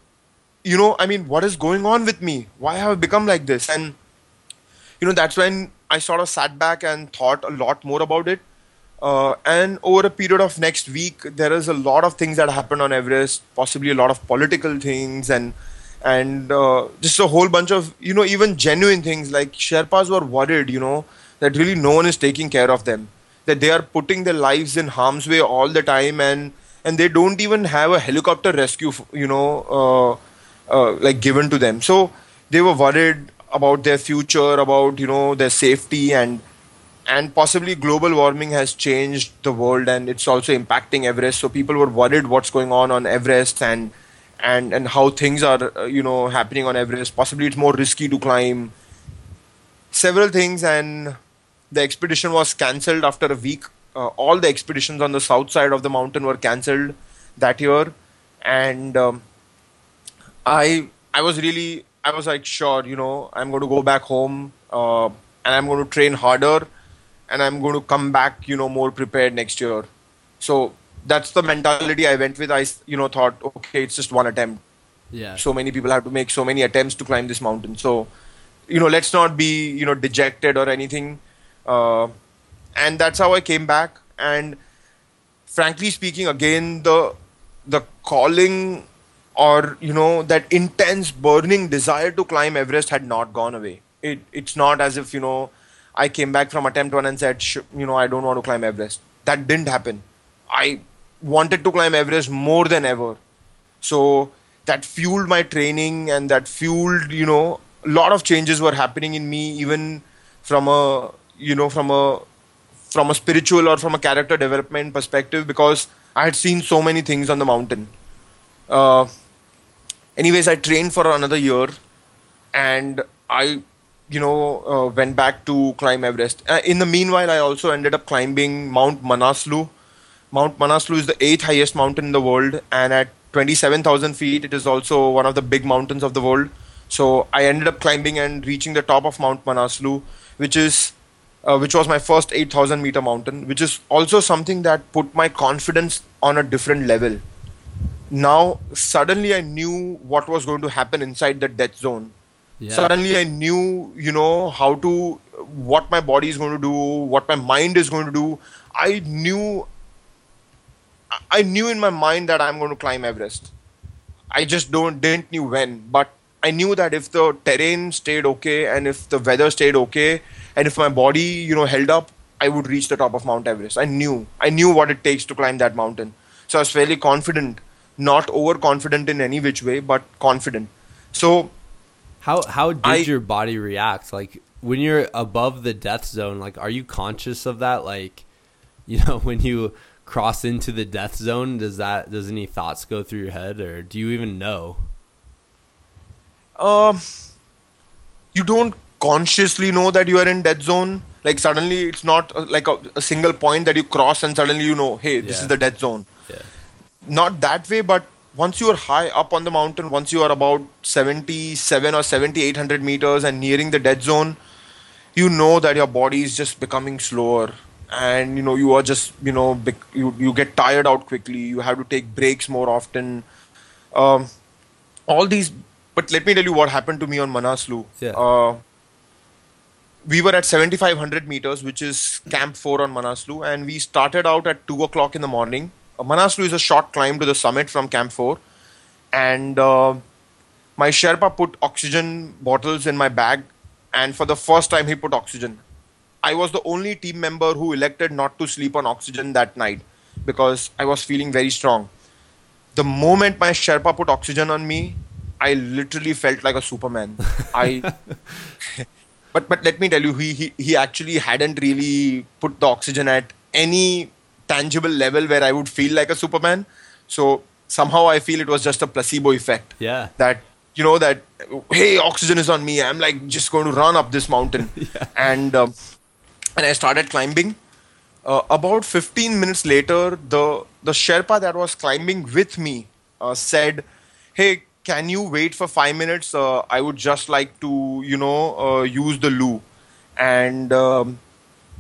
you know, I mean, what is going on with me? Why have I become like this? And you know, that's when I sort of sat back and thought a lot more about it. Uh, and over a period of next week, there is a lot of things that happened on Everest, possibly a lot of political things and and uh, just a whole bunch of, you know, even genuine things like Sherpas were worried, you know, that really no one is taking care of them, that they are putting their lives in harm's way all the time, and and they don't even have a helicopter rescue, you know, uh, uh, like given to them. So they were worried about their future, about, you know, their safety, and and possibly global warming has changed the world and it's also impacting Everest. So people were worried what's going on on Everest and and and how things are, uh, you know, happening on Everest. Possibly it's more risky to climb. Several things, and the expedition was cancelled after a week. Uh, all the expeditions on the south side of the mountain were cancelled that year, and um, I I was really I was like, sure, you know, I'm going to go back home uh, and I'm going to train harder. And I'm going to come back, you know, more prepared next year. So that's the mentality I went with. I, you know, thought, okay, it's just one attempt. Yeah. So many people have to make so many attempts to climb this mountain. So, you know, let's not be, you know, dejected or anything. Uh, and that's how I came back. And frankly speaking, again, the the calling or, you know, that intense burning desire to climb Everest had not gone away. It It's not as if, you know, I came back from attempt one and said, Sh you know, I don't want to climb Everest. That didn't happen. I wanted to climb Everest more than ever. So that fueled my training, and that fueled, you know, a lot of changes were happening in me, even from a, you know, from a, from a spiritual or from a character development perspective, because I had seen so many things on the mountain. Uh, anyways, I trained for another year, and I, you know, uh, went back to climb Everest. Uh, in the meanwhile, I also ended up climbing Mount Manaslu. Mount Manaslu is the eighth highest mountain in the world, and at twenty-seven thousand feet, it is also one of the big mountains of the world. So I ended up climbing and reaching the top of Mount Manaslu, which is, uh, which was my first eight thousand meter mountain, which is also something that put my confidence on a different level. Now, suddenly I knew what was going to happen inside the death zone. Yeah. Suddenly I knew, you know, how to, what my body is going to do, what my mind is going to do. I knew, I knew in my mind that I'm going to climb Everest. I just don't, didn't knew when, but I knew that if the terrain stayed okay, and if the weather stayed okay, and if my body, you know, held up, I would reach the top of Mount Everest. I knew, I knew what it takes to climb that mountain. So I was fairly confident, not overconfident in any which way, but confident. So How how did I, your body react? Like when you're above the death zone, like are you conscious of that? Like, you know, when you cross into the death zone, does that does any thoughts go through your head, or do you even know? Um, uh, you don't consciously know that you are in death zone. Like suddenly, it's not a, like a, a single point that you cross and suddenly you know, hey, this yeah. is the death zone. Yeah. Not that way, but once you are high up on the mountain, once you are about seventy-seven or seventy-eight hundred meters and nearing the dead zone, you know that your body is just becoming slower, and you know you are just you know you you get tired out quickly. You have to take breaks more often. Um, all these, but let me tell you what happened to me on Manaslu. Yeah. Uh, we were at seventy-five hundred meters, which is Camp Four on Manaslu, and we started out at two o'clock in the morning. Manaslu is a short climb to the summit from Camp four, and uh, my Sherpa put oxygen bottles in my bag, and for the first time he put oxygen. I was the only team member who elected not to sleep on oxygen that night because I was feeling very strong. The moment my Sherpa put oxygen on me, I literally felt like a Superman. I, but but let me tell you, he, he, he actually hadn't really put the oxygen at any tangible level where I would feel like a Superman. So somehow I feel it was just a placebo effect. Yeah. That, you know, that, hey, oxygen is on me. I'm like just going to run up this mountain. yeah. And um, and I started climbing. Uh, about fifteen minutes later, the, the Sherpa that was climbing with me uh, said, hey, can you wait for five minutes? Uh, I would just like to, you know, uh, use the loo. And um,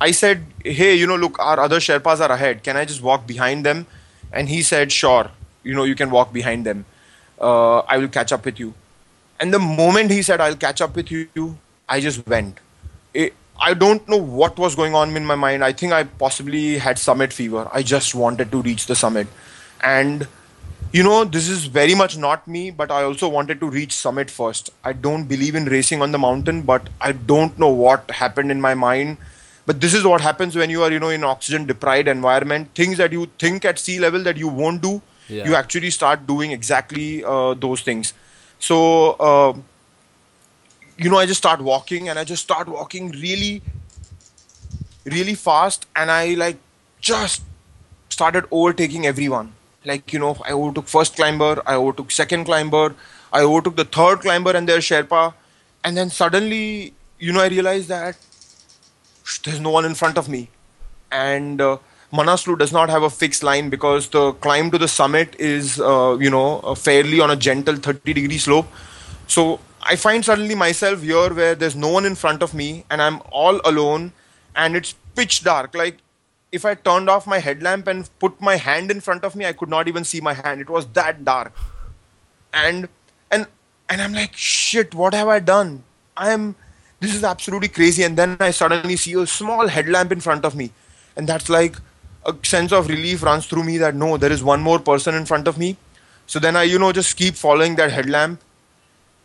I said, hey, you know, look, our other Sherpas are ahead. Can I just walk behind them? And he said, sure, you know, you can walk behind them. Uh, I will catch up with you. And the moment he said, I'll catch up with you, I just went. It, I don't know what was going on in my mind. I think I possibly had summit fever. I just wanted to reach the summit. And, you know, this is very much not me, but I also wanted to reach summit first. I don't believe in racing on the mountain, but I don't know what happened in my mind. But this is what happens when you are, you know, in oxygen-deprived environment. Things that you think at sea level that you won't do, yeah. you actually start doing exactly uh, those things. So, uh, you know, I just start walking and I just start walking really, really fast. And I like just started overtaking everyone. Like, you know, I overtook first climber, I overtook second climber, I overtook the third climber and their Sherpa. And then suddenly, you know, I realized that there's no one in front of me. And uh, Manaslu does not have a fixed line because the climb to the summit is, uh, you know, uh, fairly on a gentle thirty degree slope. So I find suddenly myself here where there's no one in front of me and I'm all alone and it's pitch dark. Like if I turned off my headlamp and put my hand in front of me, I could not even see my hand. It was that dark. And, and, and I'm like, shit, what have I done? I'm... This is absolutely crazy. And then I suddenly see a small headlamp in front of me. And that's like a sense of relief runs through me that no, there is one more person in front of me. So then I, you know, just keep following that headlamp.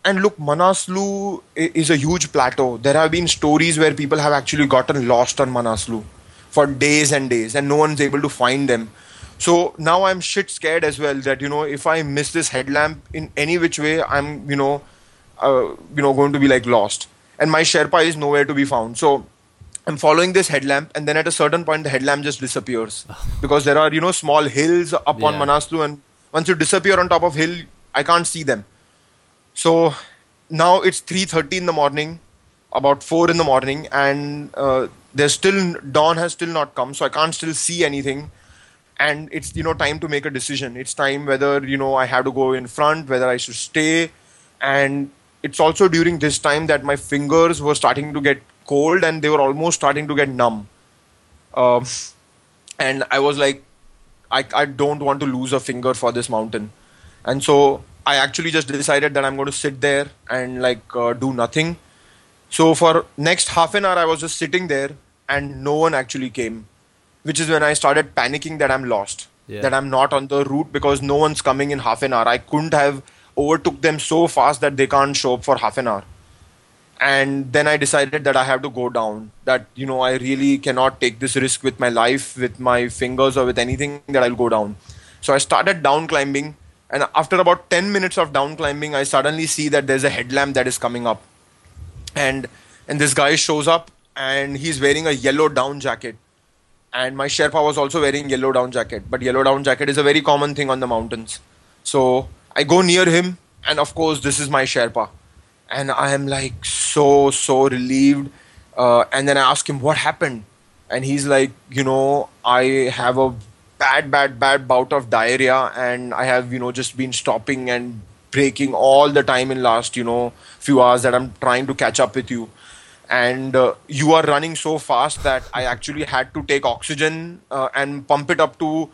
And look, Manaslu is a huge plateau. There have been stories where people have actually gotten lost on Manaslu for days and days and no one's able to find them. So now I'm shit scared as well that, you know, if I miss this headlamp in any which way, I'm, you know, uh, you know, going to be like lost. And my Sherpa is nowhere to be found. So I'm following this headlamp and then at a certain point the headlamp just disappears because there are, you know, small hills up yeah. on Manaslu and once you disappear on top of hill, I can't see them. So now it's three thirty in the morning, about four in the morning and uh, there's still, dawn has still not come. So I can't still see anything and it's, you know, time to make a decision. It's time whether, you know, I have to go in front, whether I should stay and it's also during this time that my fingers were starting to get cold and they were almost starting to get numb. Um, and I was like, I, I don't want to lose a finger for this mountain. And so I actually just decided that I'm going to sit there and like uh, do nothing. So for next half an hour, I was just sitting there and no one actually came, which is when I started panicking that I'm lost, yeah. that I'm not on the route because no one's coming in half an hour. I couldn't have overtook them so fast that they can't show up for half an hour. And then I decided that I have to go down, that, you know, I really cannot take this risk with my life, with my fingers or with anything, that I'll go down. So I started down climbing. And after about ten minutes of down climbing, I suddenly see that there's a headlamp that is coming up. And, and this guy shows up and he's wearing a yellow down jacket. And my Sherpa was also wearing yellow down jacket, but yellow down jacket is a very common thing on the mountains. So I go near him and of course this is my Sherpa and I am like so, so relieved. Uh, and then I ask him what happened and he's like, you know, I have a bad, bad, bad bout of diarrhea and I have, you know, just been stopping and breaking all the time in last, you know, few hours that I'm trying to catch up with you. And uh, you are running so fast that I actually had to take oxygen uh, and pump it up to,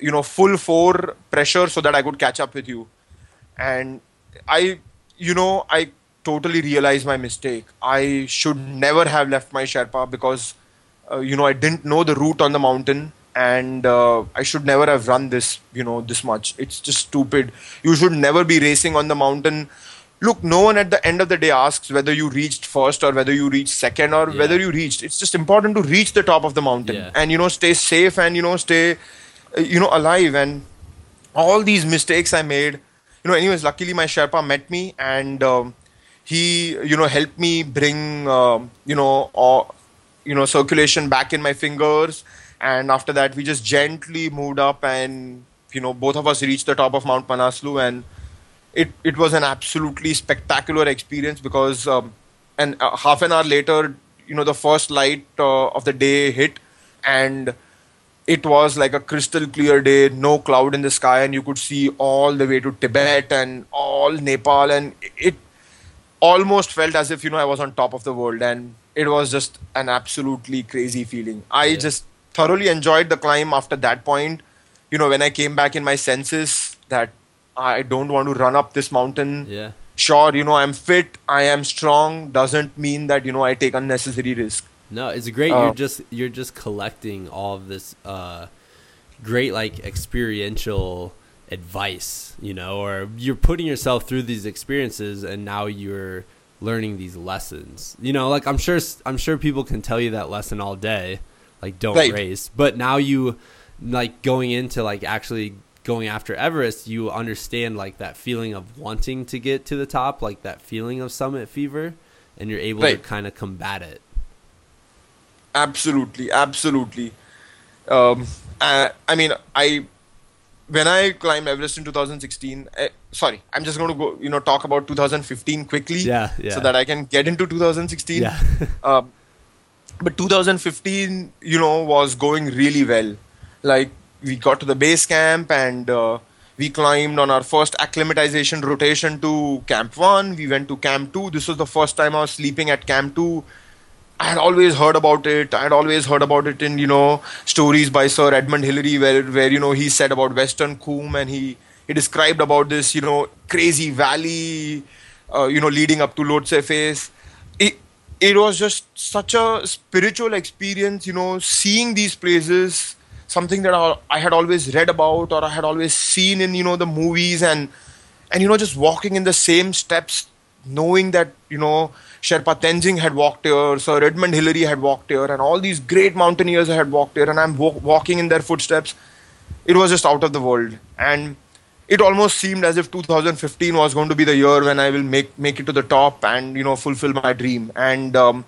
you know, full four pressure so that I could catch up with you. And I, you know, I totally realized my mistake. I should never have left my Sherpa because, uh, you know, I didn't know the route on the mountain and uh, I should never have run this, you know, this much. It's just stupid. You should never be racing on the mountain. Look, no one at the end of the day asks whether you reached first or whether you reached second or yeah. whether you reached. It's just important to reach the top of the mountain yeah. and, you know, stay safe and, you know, stay, you know, alive. And all these mistakes I made. You know, anyways, luckily my Sherpa met me and um, he, you know, helped me bring, uh, you know, uh, you know, circulation back in my fingers. And after that, we just gently moved up and, you know, both of us reached the top of Mount Manaslu. And it, it was an absolutely spectacular experience because um, and uh, half an hour later, you know, the first light uh, of the day hit and it was like a crystal clear day, no cloud in the sky, and you could see all the way to Tibet and all Nepal, and it almost felt as if, you know, I was on top of the world. And it was just an absolutely crazy feeling. I yeah. just thoroughly enjoyed the climb after that point. You know, when I came back in my senses that I don't want to run up this mountain. Yeah. Sure, you know, I'm fit, I am strong, doesn't mean that, you know, I take unnecessary risk. No, it's great. Uh, you're just you're just collecting all of this uh, great, like, experiential advice, you know, or you're putting yourself through these experiences, and now you're learning these lessons. You know, like, I'm sure I'm sure people can tell you that lesson all day, like, don't right. race. But now you, like, going into, like, actually going after Everest, you understand, like, that feeling of wanting to get to the top, like that feeling of summit fever, and you're able right. to kind of combat it. Absolutely, absolutely. Um, I, I mean, I when I climbed Everest in two thousand sixteen, I, sorry, I'm just going to go, you know, talk about two thousand fifteen quickly, yeah, yeah. so that I can get into two thousand sixteen. Yeah. um, but two thousand fifteen, you know, was going really well. Like, we got to the base camp, and uh, we climbed on our first acclimatization rotation to Camp one. We went to Camp two. This was the first time I was sleeping at Camp two. I had always heard about it. I had always heard about it in, you know, stories by Sir Edmund Hillary, where, where you know, he said about Western Coombe, and he, he described about this, you know, crazy valley, uh, you know, leading up to Lhotse Face. It, it was just such a spiritual experience, you know, seeing these places, something that I, I had always read about, or I had always seen in, you know, the movies, and, and, you know, just walking in the same steps, knowing that, you know, Sherpa Tenzing had walked here, Sir Edmund Hillary had walked here, and all these great mountaineers had walked here, and I'm wo- walking in their footsteps. It was just out of the world. And it almost seemed as if two thousand fifteen was going to be the year when I will make, make it to the top and, you know, fulfill my dream. And, um,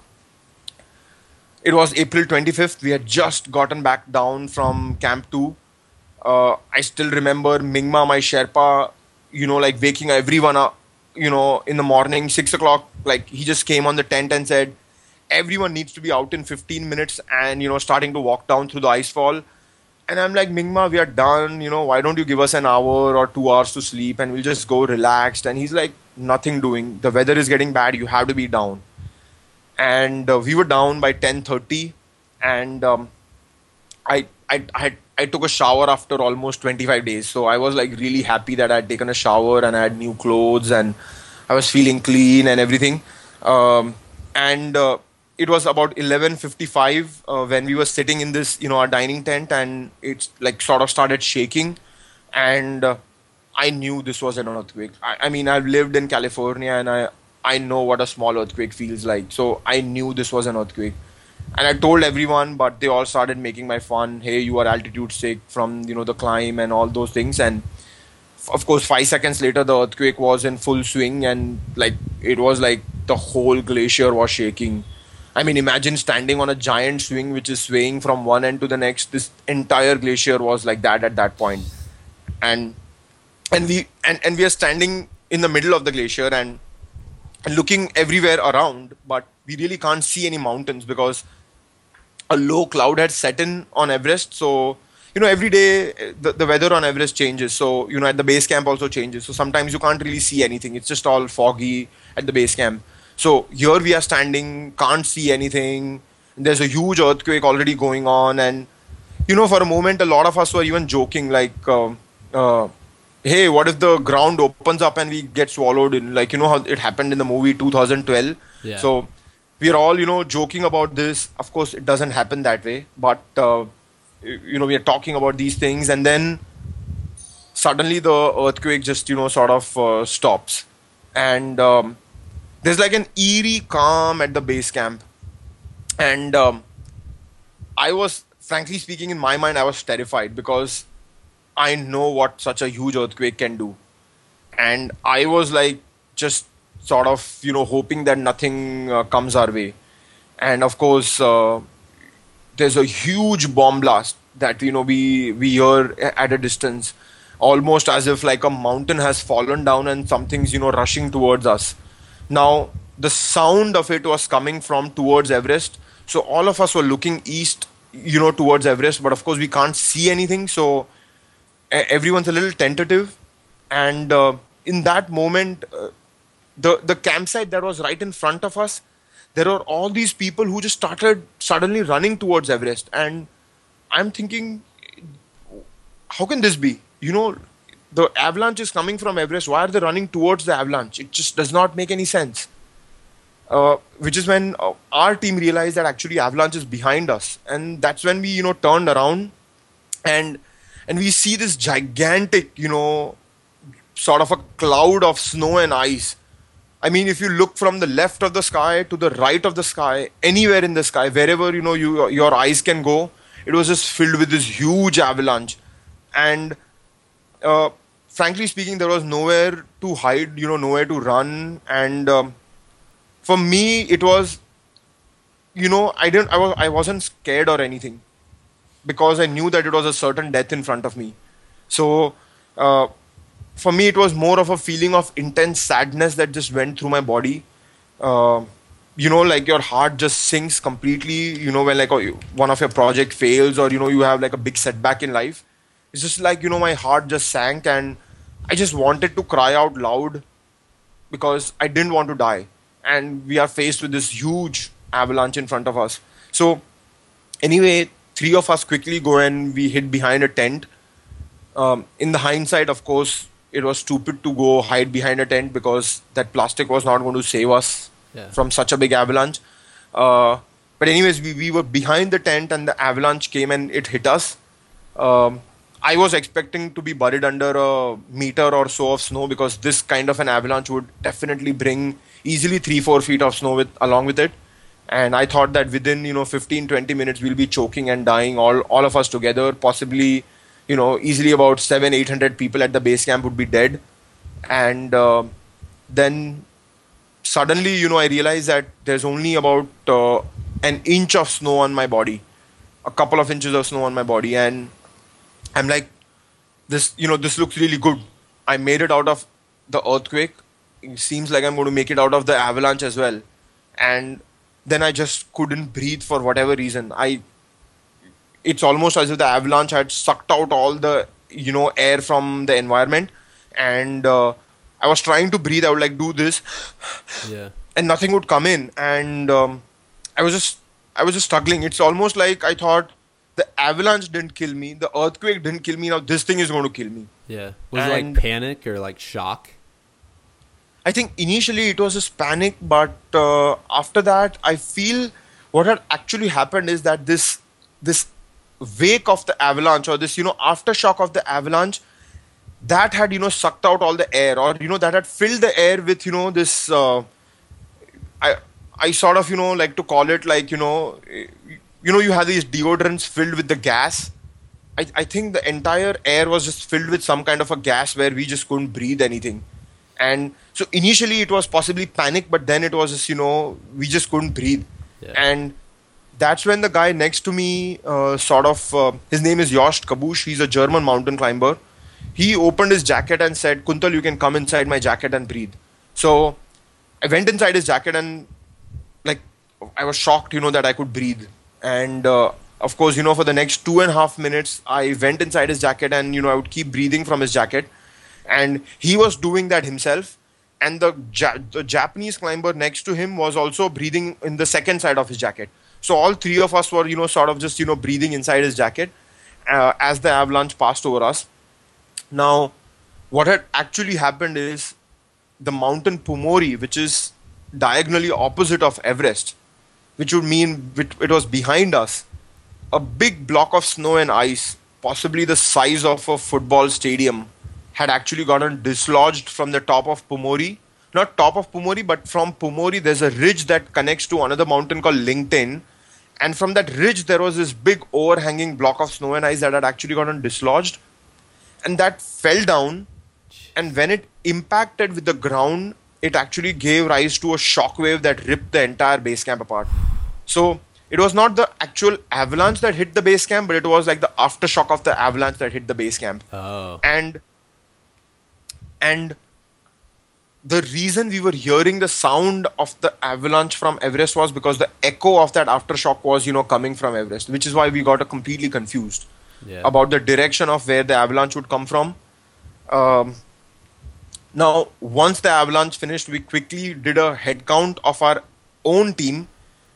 it was April twenty-fifth. We had just gotten back down from Camp two. Uh, I still remember Mingma, my Sherpa, you know, like waking everyone up, you know, in the morning, six o'clock. Like, he just came on the tent and said, everyone needs to be out in fifteen minutes and, you know, starting to walk down through the ice fall. And I'm like, Mingma, we are done. You know, why don't you give us an hour or two hours to sleep and we'll just go relaxed? And he's like, nothing doing. The weather is getting bad. You have to be down. And uh, we were down by ten thirty, and um, I, I I I took a shower after almost twenty-five days. So I was like really happy that I had taken a shower and I had new clothes and I was feeling clean and everything. Um, and uh, it was about eleven fifty-five uh, when we were sitting in this, you know, our dining tent, and it's like sort of started shaking, and uh, I knew this was an earthquake. I, I mean, I've lived in California, and I. I know what a small earthquake feels like. So I knew this was an earthquake. And I told everyone, but they all started making my fun. Hey, you are altitude sick from, you know, the climb and all those things. And f- of course, five seconds later, the earthquake was in full swing. And like, it was like the whole glacier was shaking. I mean, imagine standing on a giant swing, which is swaying from one end to the next. This entire glacier was like that at that point. And, and we, and, and we are standing in the middle of the glacier, and and looking everywhere around, but we really can't see any mountains because a low cloud had set in on Everest. So, you know, every day the, the weather on Everest changes. So, you know, at the base camp also changes. So sometimes you can't really see anything. It's just all foggy at the base camp. So here we are standing, can't see anything. There's a huge earthquake already going on. And, you know, for a moment, a lot of us were even joking, like, uh, uh, hey, what if the ground opens up and we get swallowed in? Like, you know how it happened in the movie twenty twelve? Yeah. So, we're all, you know, joking about this. Of course, it doesn't happen that way. But, uh, you know, we are talking about these things. And then, suddenly the earthquake just, you know, sort of uh, stops. And um, there's like an eerie calm at the base camp. And um, I was, frankly speaking, in my mind, I was terrified because I know what such a huge earthquake can do. And I was like, just sort of, you know, hoping that nothing uh, comes our way. And of course, uh, there's a huge bomb blast that, you know, we, we hear at a distance, almost as if like a mountain has fallen down and something's, you know, rushing towards us. Now, the sound of it was coming from towards Everest. So all of us were looking east, you know, towards Everest, but of course we can't see anything. So everyone's a little tentative, and uh, in that moment, uh, the the campsite that was right in front of us, there are all these people who just started suddenly running towards Everest. And I'm thinking, how can this be? You know, the avalanche is coming from Everest. Why are they running towards the avalanche? It just does not make any sense. Uh, which is when uh, our team realized that actually avalanche is behind us. And that's when we, you know, turned around and and we see this gigantic, you know, sort of a cloud of snow and ice. I mean, if you look from the left of the sky to the right of the sky, anywhere in the sky, wherever, you know, you, your eyes can go, it was just filled with this huge avalanche. And uh, frankly speaking, there was nowhere to hide, you know, nowhere to run. And um, for me, it was, you know, I didn't, I was, I wasn't scared or anything, because I knew that it was a certain death in front of me. So uh, for me, it was more of a feeling of intense sadness that just went through my body. Uh, you know, like your heart just sinks completely, you know, when like oh, one of your project fails or, you know, you have like a big setback in life. It's just like, you know, my heart just sank and I just wanted to cry out loud because I didn't want to die. And we are faced with this huge avalanche in front of us. So anyway, three of us quickly go and we hid behind a tent. Um, in the hindsight, of course, it was stupid to go hide behind a tent because that plastic was not going to save us yeah. from such a big avalanche. Uh, but anyways, we, we were behind the tent and the avalanche came and it hit us. Um, I was expecting to be buried under a meter or so of snow because this kind of an avalanche would definitely bring easily three, four feet of snow with along with it. And I thought that within, you know, fifteen, twenty minutes, we'll be choking and dying, all, all of us together. Possibly, you know, easily about seven, eight hundred people at the base camp would be dead. And uh, then suddenly, you know, I realized that there's only about uh, an inch of snow on my body, a couple of inches of snow on my body. And I'm like, this, you know, this looks really good. I made it out of the earthquake. It seems like I'm going to make it out of the avalanche as well. And then I just couldn't breathe for whatever reason. I, it's almost as if the avalanche had sucked out all the, you know, air from the environment. And uh, I was trying to breathe. I would like do this yeah. and nothing would come in. And um, I was just, I was just struggling. It's almost like I thought the avalanche didn't kill me. The earthquake didn't kill me. Now this thing is going to kill me. Yeah. Was and it like panic or like shock? I think initially it was just panic, but uh, after that, I feel what had actually happened is that this this wake of the avalanche or this, you know, aftershock of the avalanche, that had, you know, sucked out all the air or, you know, that had filled the air with, you know, this, uh, I, I sort of, you know, like to call it like, you know, you know, you have these deodorants filled with the gas. I, I think the entire air was just filled with some kind of a gas where we just couldn't breathe anything. And so initially it was possibly panic, but then it was just, you know, we just couldn't breathe. Yeah. And that's when the guy next to me uh, sort of, uh, his name is Josh Kabush. He's a German mountain climber. He opened his jacket and said, "Kuntal, you can come inside my jacket and breathe." So I went inside his jacket and like, I was shocked, you know, that I could breathe. And uh, of course, you know, for the next two and a half minutes, I went inside his jacket and, you know, I would keep breathing from his jacket. And he was doing that himself. And the, ja- the Japanese climber next to him was also breathing in the second side of his jacket. So all three of us were, you know, sort of just, you know, breathing inside his jacket uh, as the avalanche passed over us. Now, what had actually happened is the mountain Pumori, which is diagonally opposite of Everest, which would mean it was behind us, a big block of snow and ice, possibly the size of a football stadium, had actually gotten dislodged from the top of Pumori. Not top of Pumori, but from Pumori, there's a ridge that connects to another mountain called Lingten. And from that ridge, there was this big overhanging block of snow and ice that had actually gotten dislodged. And that fell down. And when it impacted with the ground, it actually gave rise to a shockwave that ripped the entire base camp apart. So it was not the actual avalanche that hit the base camp, but it was like the aftershock of the avalanche that hit the base camp. Oh. And... And the reason we were hearing the sound of the avalanche from Everest was because the echo of that aftershock was, you know, coming from Everest, which is why we got completely confused yeah. about the direction of where the avalanche would come from. Um, now, once the avalanche finished, we quickly did a head count of our own team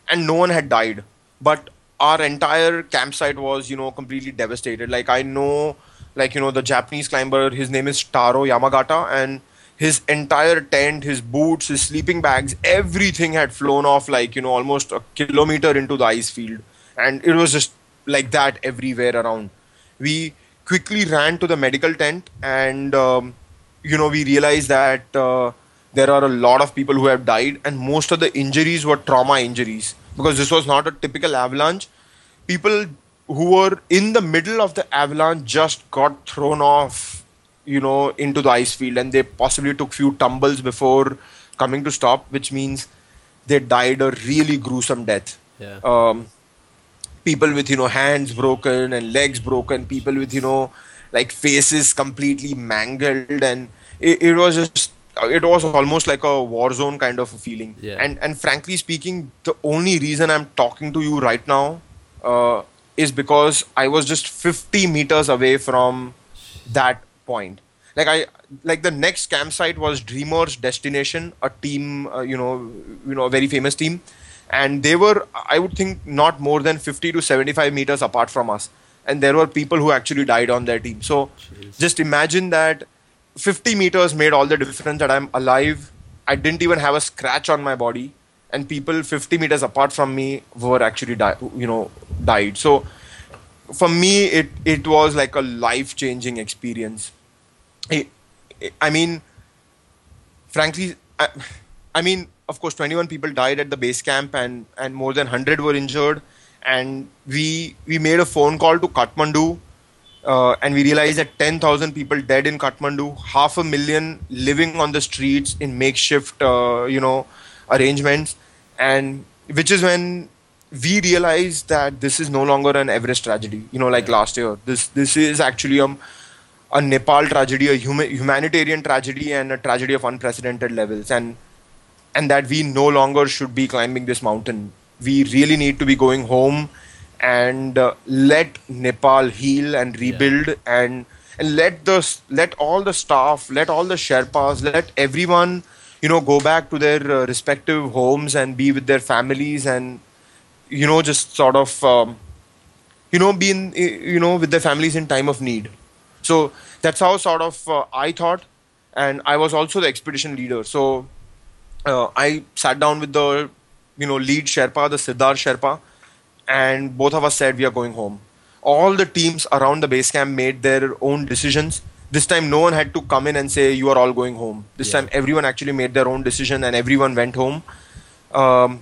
and no one had died, but our entire campsite was, you know, completely devastated. Like, I know, like, you know, the Japanese climber, his name is Taro Yamagata, and his entire tent, his boots, his sleeping bags, everything had flown off, like, you know, almost a kilometer into the ice field. And it was just like that everywhere around. We quickly ran to the medical tent and, um, you know, we realized that uh, there are a lot of people who have died, and most of the injuries were trauma injuries, because this was not a typical avalanche. People who were in the middle of the avalanche just got thrown off, you know, into the ice field, and they possibly took few tumbles before coming to stop, which means they died a really gruesome death. Yeah. Um, people with, you know, hands broken and legs broken, people with, you know, like faces completely mangled, and it, it was just, it was almost like a war zone kind of a feeling. Yeah. And and frankly speaking, the only reason I'm talking to you right now uh, is because I was just fifty meters away from that point. Like I like the next campsite was Dreamers Destination, a team, uh, you know, you know, a very famous team, and they were, I would think, not more than fifty to seventy-five meters apart from us. And there were people who actually died on their team. So Jeez. Just imagine that fifty meters made all the difference that I'm alive. I didn't even have a scratch on my body. And people fifty meters apart from me were actually, di- you know, died. So for me, it, it was like a life-changing experience. I, I mean, frankly, I, I mean, of course, twenty-one people died at the base camp, and, and more than one hundred were injured. And we we made a phone call to Kathmandu, uh, and we realized that ten thousand people dead in Kathmandu, half a million living on the streets in makeshift, uh, you know, arrangements. And which is when we realized that this is no longer an Everest tragedy, you know, like yeah. last year. This this is actually a, a Nepal tragedy, a hum- humanitarian tragedy, and a tragedy of unprecedented levels. And and that we no longer should be climbing this mountain. We really need to be going home and uh, let Nepal heal and rebuild, yeah. and and let the let all the staff, let all the Sherpas, let everyone, you know, go back to their uh, respective homes and be with their families, and, you know, just sort of um, you know be in, you know, with their families in time of need. So that's how sort of uh, I thought, and I was also the expedition leader. So uh, I sat down with the, you know, lead Sherpa, the Siddhar Sherpa, and both of us said we are going home. All the teams around the base camp made their own decisions. This time no one had to come in and say you are all going home. This yeah. time everyone actually made their own decision and everyone went home. Um,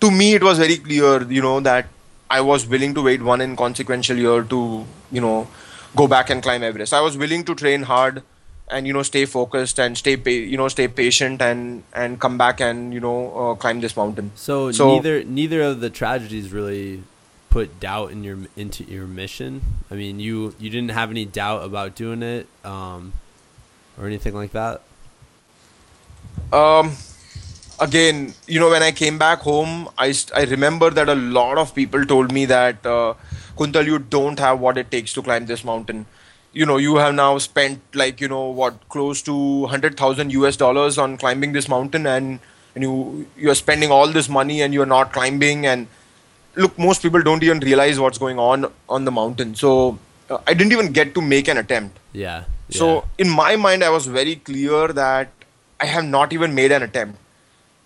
to me it was very clear, you know, that I was willing to wait one inconsequential year to, you know, go back and climb Everest. I was willing to train hard and, you know, stay focused and stay, pa- you know, stay patient and, and come back and, you know, uh, climb this mountain. So, so neither neither of the tragedies really put doubt in your into your mission. I mean, you you didn't have any doubt about doing it, um, or anything like that. Um, again, you know, when I came back home, I st- I remember that a lot of people told me that uh, Kuntal, you don't have what it takes to climb this mountain. You know, you have now spent, like, you know, what, close to one hundred thousand US dollars on climbing this mountain, and, and you you're spending all this money and you're not climbing. And look, most people don't even realize what's going on on the mountain. So uh, I didn't even get to make an attempt. Yeah, yeah. So in my mind, I was very clear that I have not even made an attempt.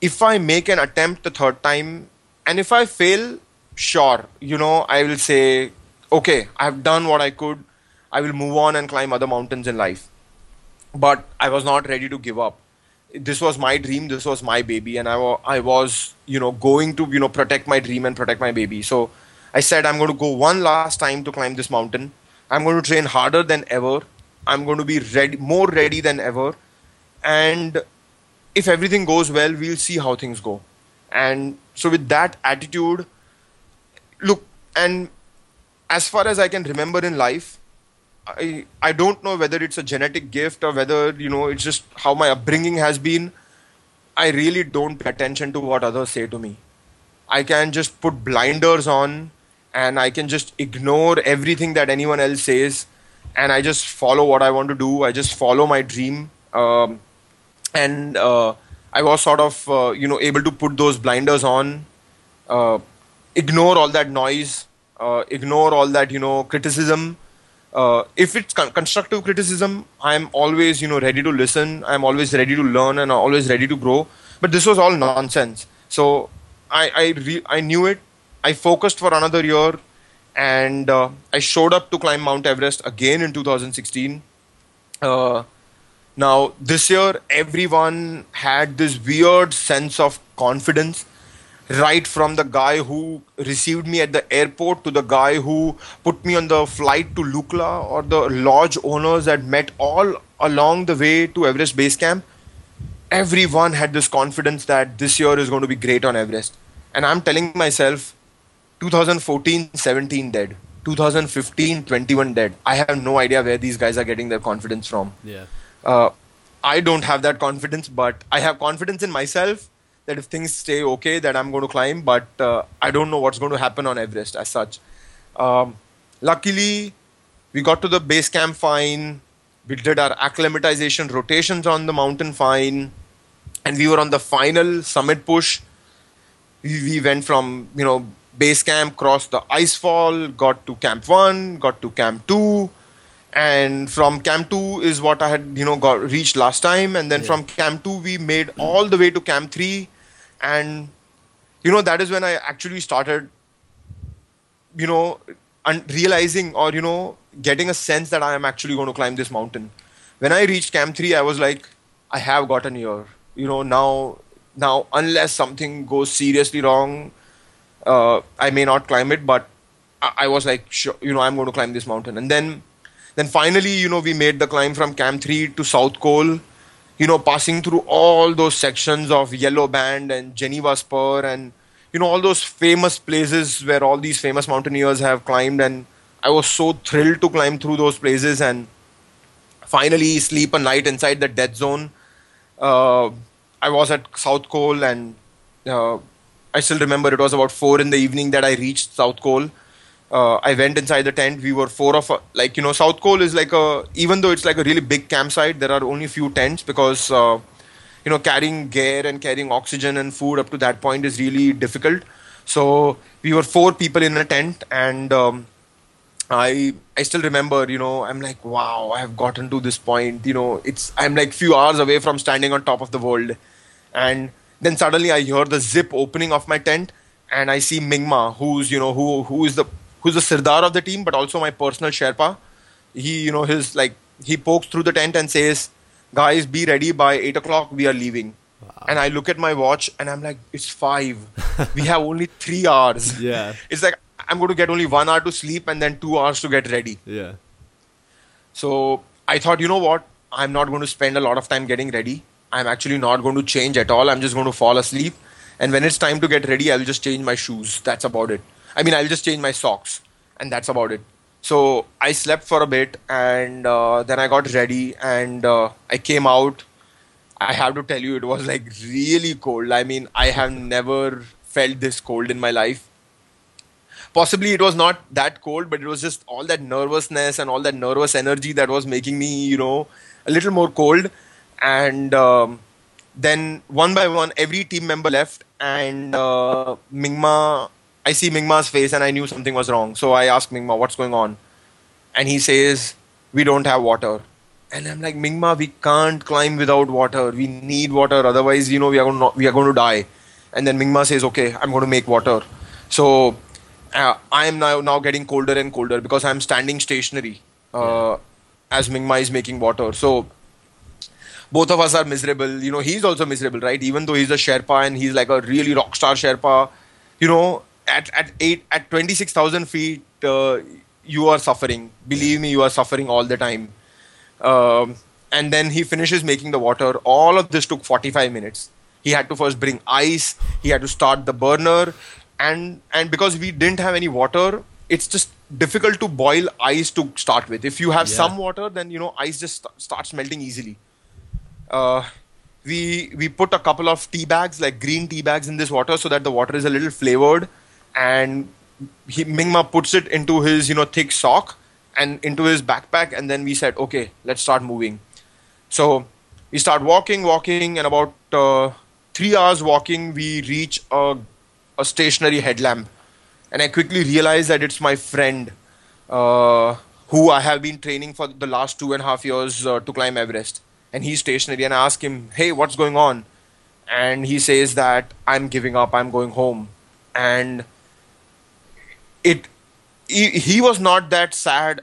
If I make an attempt the third time, and if I fail, sure, you know, I will say, okay, I've done what I could. I will move on and climb other mountains in life. But I was not ready to give up. This was my dream. This was my baby. And I, wa- I was, you know, going to, you know, protect my dream and protect my baby. So I said, I'm going to go one last time to climb this mountain. I'm going to train harder than ever. I'm going to be ready, more ready than ever. And if everything goes well, we'll see how things go. And so with that attitude, look, and as far as I can remember in life, I, I don't know whether it's a genetic gift or whether, you know, it's just how my upbringing has been. I really don't pay attention to what others say to me. I can just put blinders on and I can just ignore everything that anyone else says. And I just follow what I want to do. I just follow my dream. Um, and uh, I was sort of, uh, you know, able to put those blinders on, uh, ignore all that noise, uh, ignore all that, you know, criticism. Uh, if it's con constructive criticism, I'm always, you know, ready to listen. I'm always ready to learn and always ready to grow. But this was all nonsense. So I, I, re I knew it. I focused for another year, and uh, I showed up to climb Mount Everest again in two thousand sixteen. Uh, now, this year, everyone had this weird sense of confidence, right from the guy who received me at the airport to the guy who put me on the flight to Lukla, or the lodge owners that met all along the way to Everest Base Camp. Everyone had this confidence that this year is going to be great on Everest. And I'm telling myself, two thousand fourteen, seventeen dead. two thousand fifteen, twenty-one dead. I have no idea where these guys are getting their confidence from. Yeah. Uh, I don't have that confidence, but I have confidence in myself that if things stay okay, that I'm going to climb. But uh, I don't know what's going to happen on Everest as such. Um, luckily, we got to the base camp fine. We did our acclimatization rotations on the mountain fine. And we were on the final summit push. We, we went from, you know, base camp, crossed the ice fall, got to camp one, got to camp two, and from camp two is what I had, you know, got reached last time, and then yeah. from camp two we made all the way to camp three, and you know that is when I actually started, you know, and realizing or you know getting a sense that I am actually going to climb this mountain. When I reached camp three, I was like, I have gotten here, you know, now now unless something goes seriously wrong. Uh, I may not climb it, but I, I was like, sure, you know, I'm going to climb this mountain. And then, then finally, you know, we made the climb from Camp three to South Col, you know, passing through all those sections of Yellow Band and Geneva Spur and, you know, all those famous places where all these famous mountaineers have climbed. And I was so thrilled to climb through those places and finally sleep a night inside the death zone. Uh, I was at South Col and... Uh, I still remember it was about four in the evening that I reached South Col. Uh, I went inside the tent. We were four of a, like, you know, South Col is like a, even though it's like a really big campsite, there are only few tents because, uh, you know, carrying gear and carrying oxygen and food up to that point is really difficult. So we were four people in a tent, and um, I, I still remember, you know, I'm like, wow, I have gotten to this point. You know, it's, I'm like few hours away from standing on top of the world. And then suddenly I hear the zip opening of my tent, and I see Mingma, who's you know who who is the who's the sirdar of the team, but also my personal Sherpa. He you know his like he pokes through the tent and says, "Guys, be ready by eight o'clock. We are leaving." Wow. And I look at my watch and I'm like, "It's five. We have only three hours." Yeah. It's like I'm going to get only one hour to sleep and then two hours to get ready. Yeah. So I thought, you know what? I'm not going to spend a lot of time getting ready. I'm actually not going to change at all. I'm just going to fall asleep. And when it's time to get ready, I'll just change my shoes. That's about it. I mean, I'll just change my socks. And that's about it. So I slept for a bit. And uh, then I got ready. And uh, I came out. I have to tell you, it was like really cold. I mean, I have never felt this cold in my life. Possibly it was not that cold, but it was just all that nervousness and all that nervous energy that was making me, you know, a little more cold. And um, then one by one, every team member left, and uh, Mingma, I see Mingma's face and I knew something was wrong. So I asked Mingma, what's going on? And he says, we don't have water. And I'm like, Mingma, we can't climb without water. We need water. Otherwise, you know, we are going to, we are going to die. And then Mingma says, okay, I'm going to make water. So uh, I am now, now getting colder and colder because I'm standing stationary uh, as Mingma is making water. So both of us are miserable. You know, he's also miserable, right? Even though he's a Sherpa and he's like a really rock star Sherpa, you know, at at eight at twenty six thousand feet, uh, you are suffering. Believe me, you are suffering all the time. Um, and then he finishes making the water. All of this took forty five minutes. He had to first bring ice. He had to start the burner, and and because we didn't have any water, it's just difficult to boil ice to start with. If you have yeah. some water, then you know ice just st starts melting easily. Uh, we we put a couple of tea bags, like green tea bags, in this water so that the water is a little flavored. And he, Mingma puts it into his you know thick sock and into his backpack. And then we said, okay, let's start moving. So we start walking, walking, and about uh, three hours walking, we reach a, a stationary headlamp. And I quickly realized that it's my friend uh, who I have been training for the last two and a half years uh, to climb Everest. And he's stationary, and I ask him, hey, what's going on? And he says that I'm giving up, I'm going home. And it, he, he was not that sad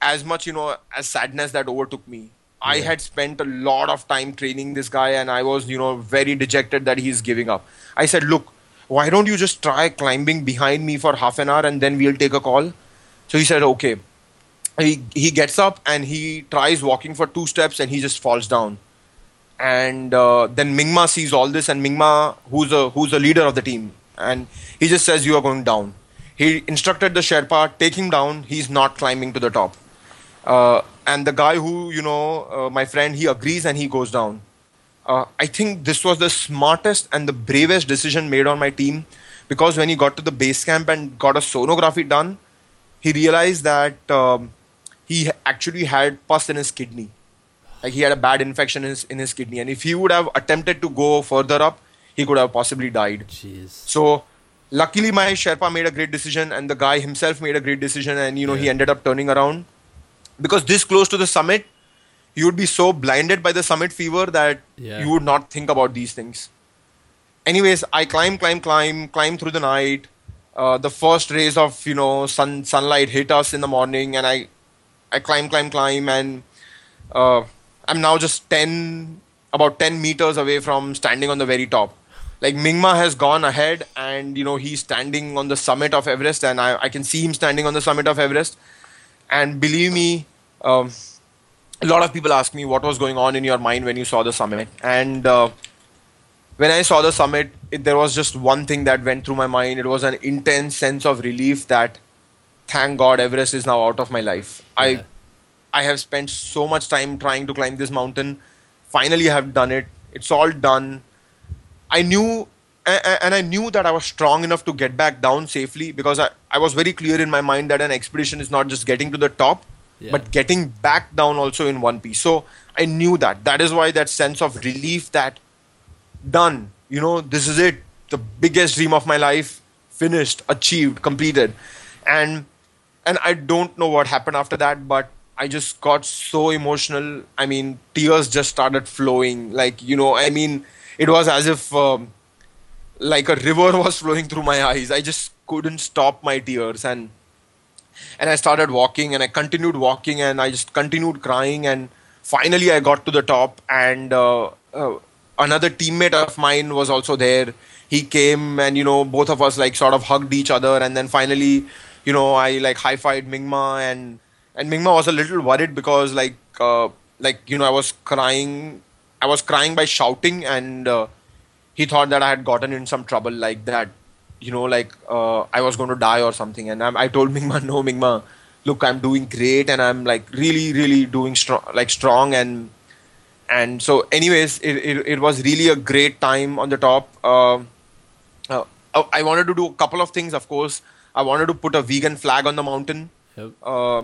as much, you know, as sadness that overtook me. I yeah. had spent a lot of time training this guy, and I was, you know, very dejected that he's giving up. I said, look, why don't you just try climbing behind me for half an hour and then we'll take a call? So he said, okay. He, he gets up and he tries walking for two steps and he just falls down. And uh, then Mingma sees all this, and Mingma, who's a, who's a leader of the team, and he just says, you are going down. He instructed the Sherpa, take him down. He's not climbing to the top. Uh, and the guy who, you know, uh, my friend, he agrees and he goes down. Uh, I think this was the smartest and the bravest decision made on my team, because when he got to the base camp and got a sonography done, he realized that um, he actually had pus in his kidney. Like, he had a bad infection in his, in his kidney. And if he would have attempted to go further up, he could have possibly died. Jeez. So luckily my Sherpa made a great decision, and the guy himself made a great decision. And, you know, yeah. he ended up turning around, because this close to the summit, you would be so blinded by the summit fever that yeah. you would not think about these things. Anyways, I climb, climb, climb, climb through the night. Uh, the first rays of, you know, sun, sunlight hit us in the morning, and I, I climb, climb, climb, and, uh, I'm now just ten, about ten meters away from standing on the very top. Like, Mingma has gone ahead, and, you know, he's standing on the summit of Everest, and I, I can see him standing on the summit of Everest. And believe me, um, a lot of people ask me, what was going on in your mind when you saw the summit? And uh, when I saw the summit, it, there was just one thing that went through my mind. It was an intense sense of relief that, thank God, Everest is now out of my life. Yeah. I. I have spent so much time trying to climb this mountain. Finally, I have done it. It's all done. I knew, and I knew that I was strong enough to get back down safely, because I, I was very clear in my mind that an expedition is not just getting to the top, yeah. but getting back down also in one piece. So I knew that. That is why that sense of relief that, done, you know, this is it. The biggest dream of my life, finished, achieved, completed. And, and I don't know what happened after that, but I just got so emotional. I mean, tears just started flowing. Like, you know, I mean, it was as if um, like a river was flowing through my eyes. I just couldn't stop my tears. And and I started walking, and I continued walking, and I just continued crying. And finally, I got to the top, and uh, uh, another teammate of mine was also there. He came, and, you know, both of us like sort of hugged each other. And then finally, you know, I like high-fived Mingma, and And Mingma was a little worried because, like, uh, like you know, I was crying. I was crying by shouting, and uh, he thought that I had gotten in some trouble, like that, you know, like uh, I was going to die or something. And I, I told Mingma, no, Mingma, look, I'm doing great, and I'm like really, really doing strong, like strong, and and so, anyways, it it, it was really a great time on the top. Uh, uh, I wanted to do a couple of things, of course. I wanted to put a vegan flag on the mountain. Yep. Uh,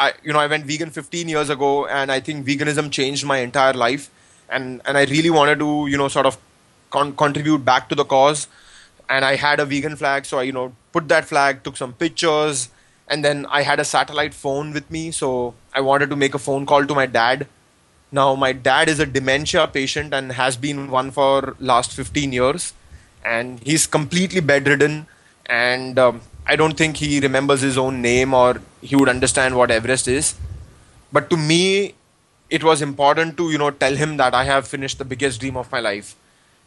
I, you know, I went vegan fifteen years ago, and I think veganism changed my entire life, and, and I really wanted to, you know, sort of con- contribute back to the cause. And I had a vegan flag, so I, you know, put that flag, took some pictures, and then I had a satellite phone with me, so I wanted to make a phone call to my dad. Now, my dad is a dementia patient and has been one for last fifteen years, and he's completely bedridden, and um, I don't think he remembers his own name or he would understand what Everest is. But to me, it was important to, you know, tell him that I have finished the biggest dream of my life.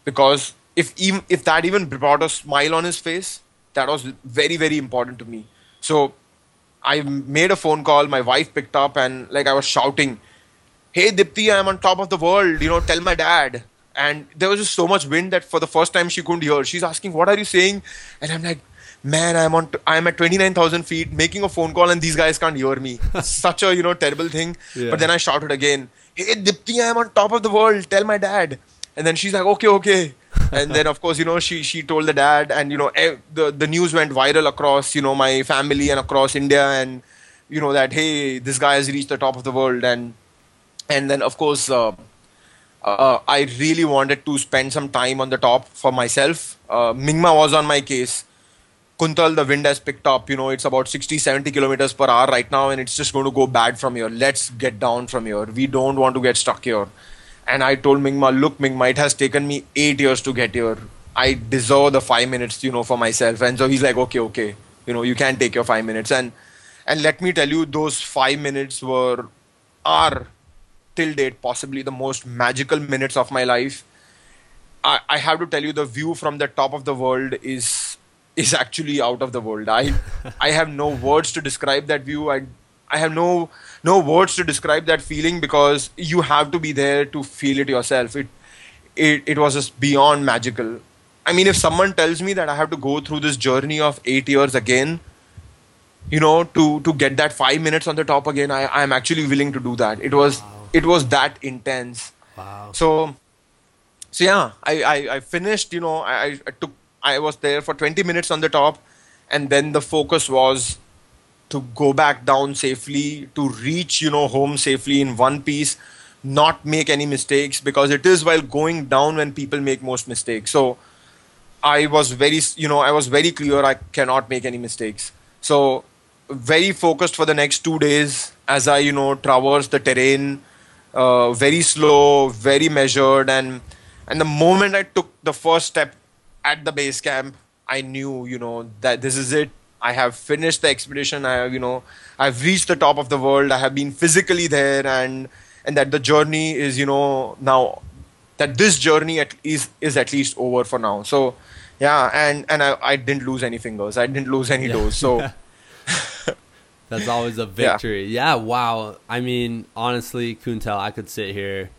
Because if even, if that even brought a smile on his face, that was very, very important to me. So I made a phone call. My wife picked up, and like I was shouting, hey, Dipti, I'm on top of the world. You know, tell my dad. And there was just so much wind that for the first time she couldn't hear. She's asking, what are you saying? And I'm like, man, I'm on. T- I'm at twenty-nine thousand feet making a phone call, and these guys can't hear me. Such a, you know, terrible thing. Yeah. But then I shouted again, hey, Dipti, I'm on top of the world. Tell my dad. And then she's like, okay, okay. And then, of course, you know, she she told the dad, and, you know, ev- the, the news went viral across, you know, my family and across India, and, you know, that, hey, this guy has reached the top of the world. And, and then, of course, uh, Uh, I really wanted to spend some time on the top for myself. Uh, Mingma was on my case. Kuntal, the wind has picked up. You know, it's about sixty, seventy kilometers per hour right now, and it's just going to go bad from here. Let's get down from here. We don't want to get stuck here. And I told Mingma, look, Mingma, it has taken me eight years to get here. I deserve the five minutes, you know, for myself. And so he's like, okay, okay, you know, you can take your five minutes. And and let me tell you, those five minutes were, are, till date, possibly the most magical minutes of my life. I, I have to tell you, the view from the top of the world is is actually out of the world. I I have no words to describe that view. I I have no no words to describe that feeling, because you have to be there to feel it yourself. It it it was just beyond magical. I mean, if someone tells me that I have to go through this journey of eight years again, you know, to to get that five minutes on the top again, I I am actually willing to do that. It was wow. It was that intense. Wow. So so yeah, I I, I finished. You know, I, I took I was there for twenty minutes on the top, and then the focus was to go back down safely, to reach, you know, home safely in one piece, not make any mistakes, because it is while going down when people make most mistakes. So I was very, you know, I was very clear I cannot make any mistakes. So very focused for the next two days as I, you know, traversed the terrain, uh, very slow, very measured. And, and the moment I took the first step at the base camp, I knew, you know, that this is it. I have finished the expedition. I have, you know, I've reached the top of the world. I have been physically there, and and that the journey is, you know, now that this journey at is is at least over for now. So, yeah, and and I, I didn't lose any fingers. I didn't lose any yeah. toes. So that's always a victory. Yeah. yeah. Wow. I mean, honestly, Kuntal, I could sit here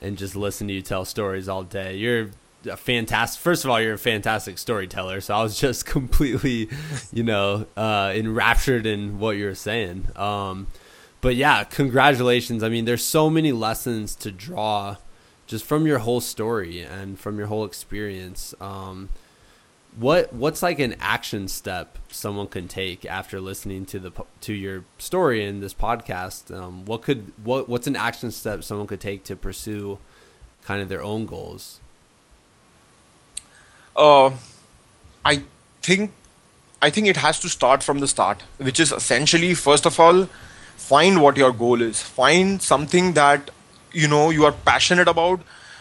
and just listen to you tell stories all day. You're a fantastic, first of all, you're a fantastic storyteller. So I was just completely, you know, uh, enraptured in what you were saying. Um, but yeah, congratulations. I mean, there's so many lessons to draw just from your whole story and from your whole experience. Um, what, what's like an action step someone can take after listening to the, to your story in this podcast? Um, what could, what, what's an action step someone could take to pursue kind of their own goals? Uh, I think I think it has to start from the start, which is essentially, first of all, find what your goal is. Find something that, you know, you are passionate about.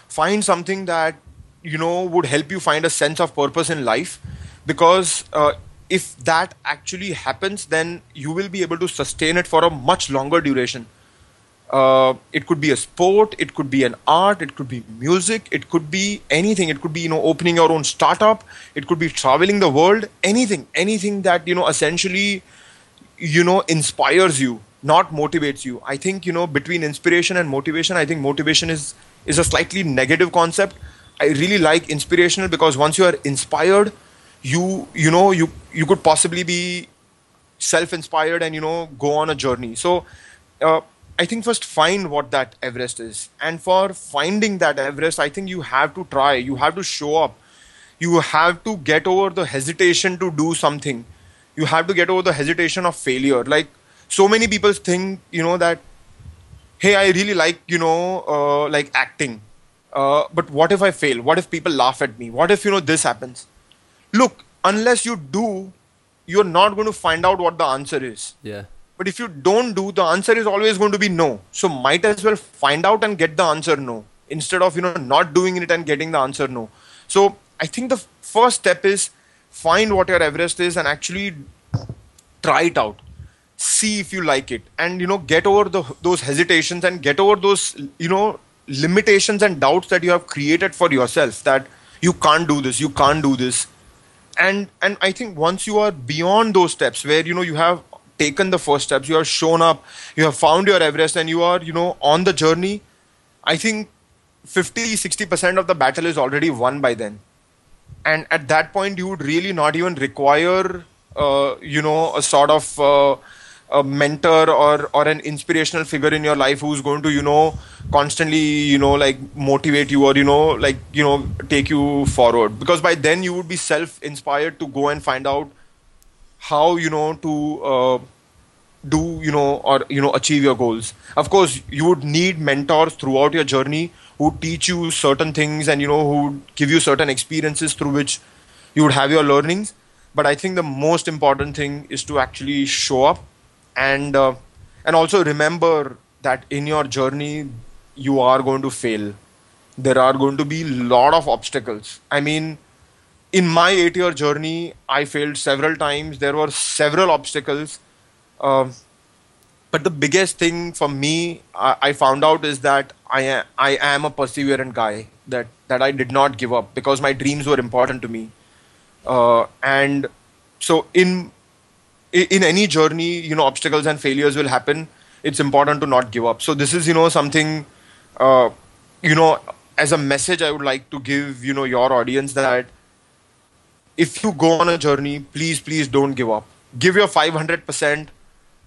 Find something that, you know, would help you find a sense of purpose in life. Because uh, if that actually happens, then you will be able to sustain it for a much longer duration. Uh, it could be a sport, it could be an art, it could be music, it could be anything. It could be, you know, opening your own startup, it could be traveling the world, anything, anything that, you know, essentially, you know, inspires you, not motivates you. I think, you know, between inspiration and motivation, I think motivation is, is a slightly negative concept. I really like inspirational, because once you are inspired, you, you know, you, you could possibly be self-inspired and, you know, go on a journey. So, uh, I think first find what that Everest is. And for finding that Everest, I think you have to try. You have to show up. You have to get over the hesitation to do something. You have to get over the hesitation of failure. Like, so many people think, you know, that, hey, I really like, you know, uh, like acting. Uh, but what if I fail? What if people laugh at me? What if, you know, this happens? Look, unless you do, you're not going to find out what the answer is. Yeah. But if you don't do, the answer is always going to be no. So might as well find out and get the answer no, instead of, you know, not doing it and getting the answer no. So I think the first step is find what your Everest is and actually try it out. See if you like it, and, you know, get over the, those hesitations and get over those, you know, limitations and doubts that you have created for yourself, that you can't do this, you can't do this. And, and I think once you are beyond those steps where, you know, you have taken the first steps, you have shown up, you have found your Everest, and you are, you know, on the journey, I think fifty, sixty percent of the battle is already won by then. And at that point, you would really not even require, uh, you know, a sort of uh, a mentor or, or an inspirational figure in your life who's going to, you know, constantly, you know, like motivate you or, you know, like, you know, take you forward. Because by then you would be self-inspired to go and find out how, you know, to uh, do, you know, or, you know, achieve your goals. Of course, you would need mentors throughout your journey who teach you certain things and, you know, who give you certain experiences through which you would have your learnings. But I think the most important thing is to actually show up and, uh, and also remember that in your journey, you are going to fail. There are going to be a lot of obstacles. I mean, in my eight-year journey, I failed several times. There were several obstacles. Uh, but the biggest thing for me, I, I found out is that I am, I am a perseverant guy, that, that I did not give up because my dreams were important to me. Uh, and so in, in any journey, you know, obstacles and failures will happen. It's important to not give up. So this is, you know, something, uh, you know, as a message I would like to give, you know, your audience that if you go on a journey, please, please don't give up. Give your five hundred percent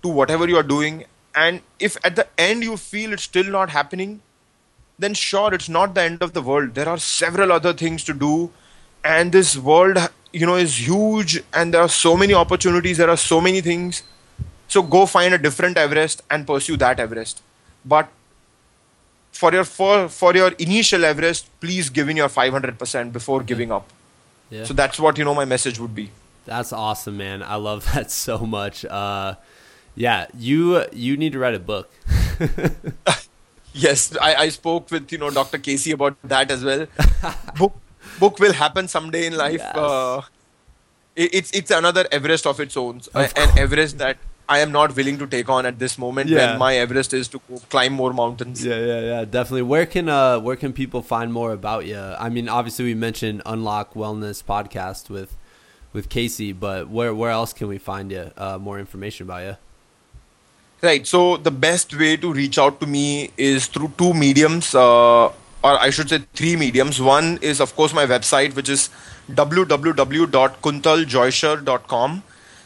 to whatever you are doing. And if at the end you feel it's still not happening, then sure, it's not the end of the world. There are several other things to do. And this world, you know, is huge. And there are so many opportunities. There are so many things. So go find a different Everest and pursue that Everest. But for your, for, for your initial Everest, please give in your five hundred percent before giving up. Yeah. So that's what, you know, my message would be. That's awesome, man. I love that so much. Uh, yeah, you you need to write a book. Yes, I, I spoke with, you know, Doctor Casey about that as well. book book will happen someday in life. Yes. Uh, it, it's it's another Everest of its own, of uh, an Everest that I am not willing to take on at this moment. Yeah. When my Everest is to climb more mountains. Yeah, yeah, yeah, definitely. Where can uh where can people find more about you? I mean, obviously we mentioned Unlock Wellness podcast with. with Casey, but where, where else can we find you, uh, more information about you? Right. So the best way to reach out to me is through two mediums, uh, or I should say three mediums. One is, of course, my website, which is w w w dot kuntal joysher dot com.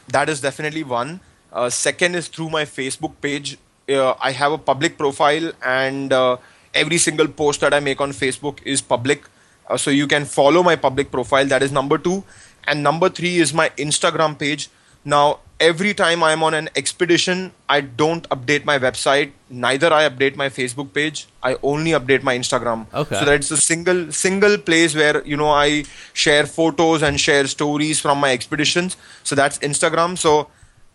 That is definitely one. Uh, second is through my Facebook page. Uh, I have a public profile, and uh, every single post that I make on Facebook is public. Uh, so you can follow my public profile. That is number two. And number three is my Instagram page. Now, every time I'm on an expedition, I don't update my website. Neither I update my Facebook page. I only update my Instagram. Okay. So that's a single single place where, you know, I share photos and share stories from my expeditions. So that's Instagram. So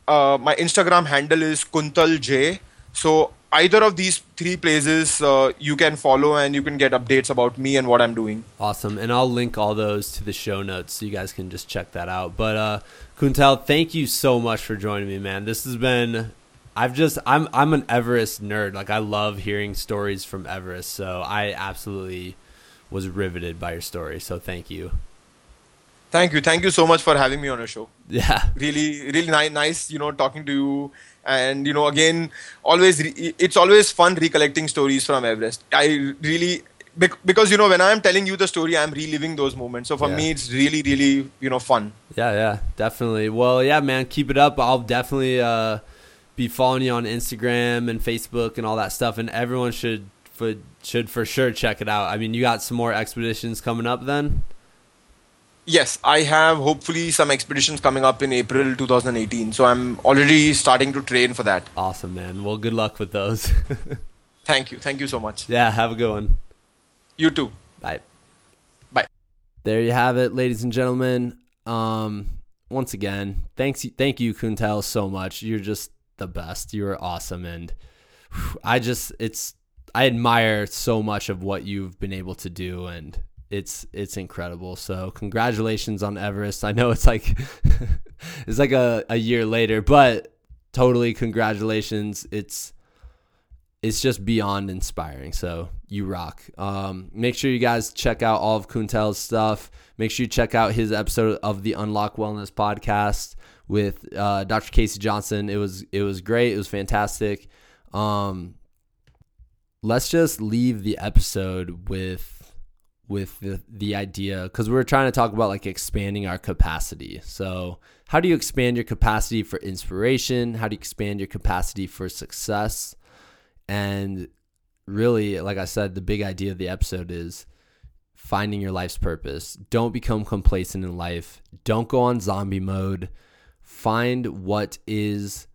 uh, my Instagram handle is kuntalj. So either of these three places, uh, you can follow and you can get updates about me and what I'm doing. Awesome. And I'll link all those to the show notes so you guys can just check that out. But uh, Kuntal, thank you so much for joining me, man. This has been, I've just, I'm I'm an Everest nerd. Like, I love hearing stories from Everest. So I absolutely was riveted by your story. So thank you. Thank you. Thank you so much for having me on your show. Yeah. Really, really ni- nice, you know, talking to you. And, you know, again, always re- it's always fun recollecting stories from Everest. I really, bec- because, you know, when I'm telling you the story, I'm reliving those moments. So for yeah. me, it's really, really, you know, fun. Yeah, yeah, definitely. Well, yeah, man, keep it up. I'll definitely uh, be following you on Instagram and Facebook and all that stuff. And everyone should for, should for sure check it out. I mean, you got some more expeditions coming up then? Yes, I have hopefully some expeditions coming up in April twenty eighteen. So I'm already starting to train for that. Awesome, man. Well, good luck with those. Thank you. Thank you so much. Yeah, have a good one. You too. Bye. Bye. There you have it, ladies and gentlemen. Um, once again, thanks, thank you, Kuntal, so much. You're just the best. You are awesome. And I just, it's, I admire so much of what you've been able to do, and It's it's incredible. So congratulations on Everest. I know it's like it's like a, a year later, but totally congratulations. It's it's just beyond inspiring. So you rock. Um, make sure you guys check out all of Kuntal's stuff. Make sure you check out his episode of the Unlock Wellness podcast with uh, Doctor Casey Johnson. It was it was great. It was fantastic. Um, let's just leave the episode with. with the, the idea, because we're trying to talk about like expanding our capacity. So how do you expand your capacity for inspiration? How do you expand your capacity for success? And really, like I said, the big idea of the episode is finding your life's purpose. Don't become complacent in life. Don't go on zombie mode. Find what is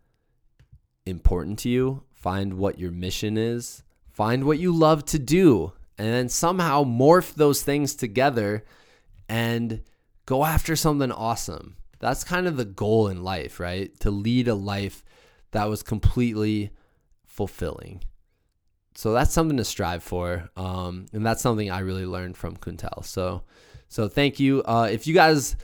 important to you, find what your mission is, find what you love to do, and then somehow morph those things together and go after something awesome. That's kind of the goal in life, right? To lead a life that was completely fulfilling. So that's something to strive for. Um, and that's something I really learned from Kuntal. So, so thank you. Uh, if you guys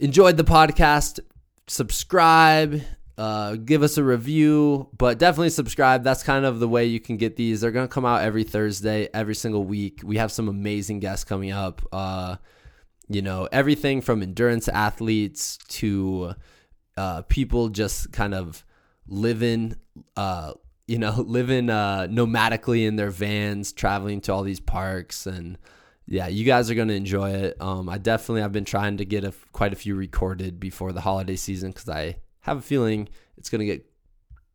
enjoyed the podcast, subscribe, uh, give us a review, but definitely subscribe. That's kind of the way you can get these. They're going to come out every Thursday, every single week. We have some amazing guests coming up. Uh, you know, everything from endurance athletes to uh, people just kind of living, uh, you know, living uh, nomadically in their vans, traveling to all these parks. And yeah, you guys are going to enjoy it. Um, I definitely, I've been trying to get a, quite a few recorded before the holiday season because I have a feeling it's going to get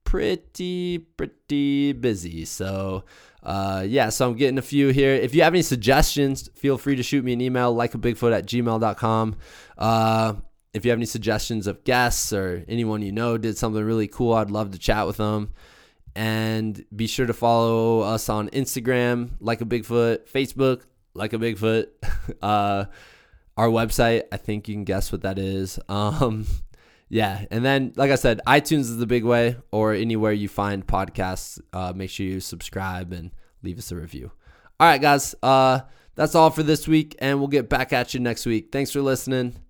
pretty, pretty busy. So uh, yeah, so I'm getting a few here. If you have any suggestions, feel free to shoot me an email, likeabigfoot at gmail dot com. Uh, if you have any suggestions of guests or anyone you know did something really cool, I'd love to chat with them. And be sure to follow us on Instagram, Like a Bigfoot, Facebook, Like a Bigfoot, uh, our website. I think you can guess what that is. Um, yeah. And then, like I said, iTunes is the big way, or anywhere you find podcasts. Uh, make sure you subscribe and leave us a review. All right, guys. Uh, that's all for this week, and we'll get back at you next week. Thanks for listening.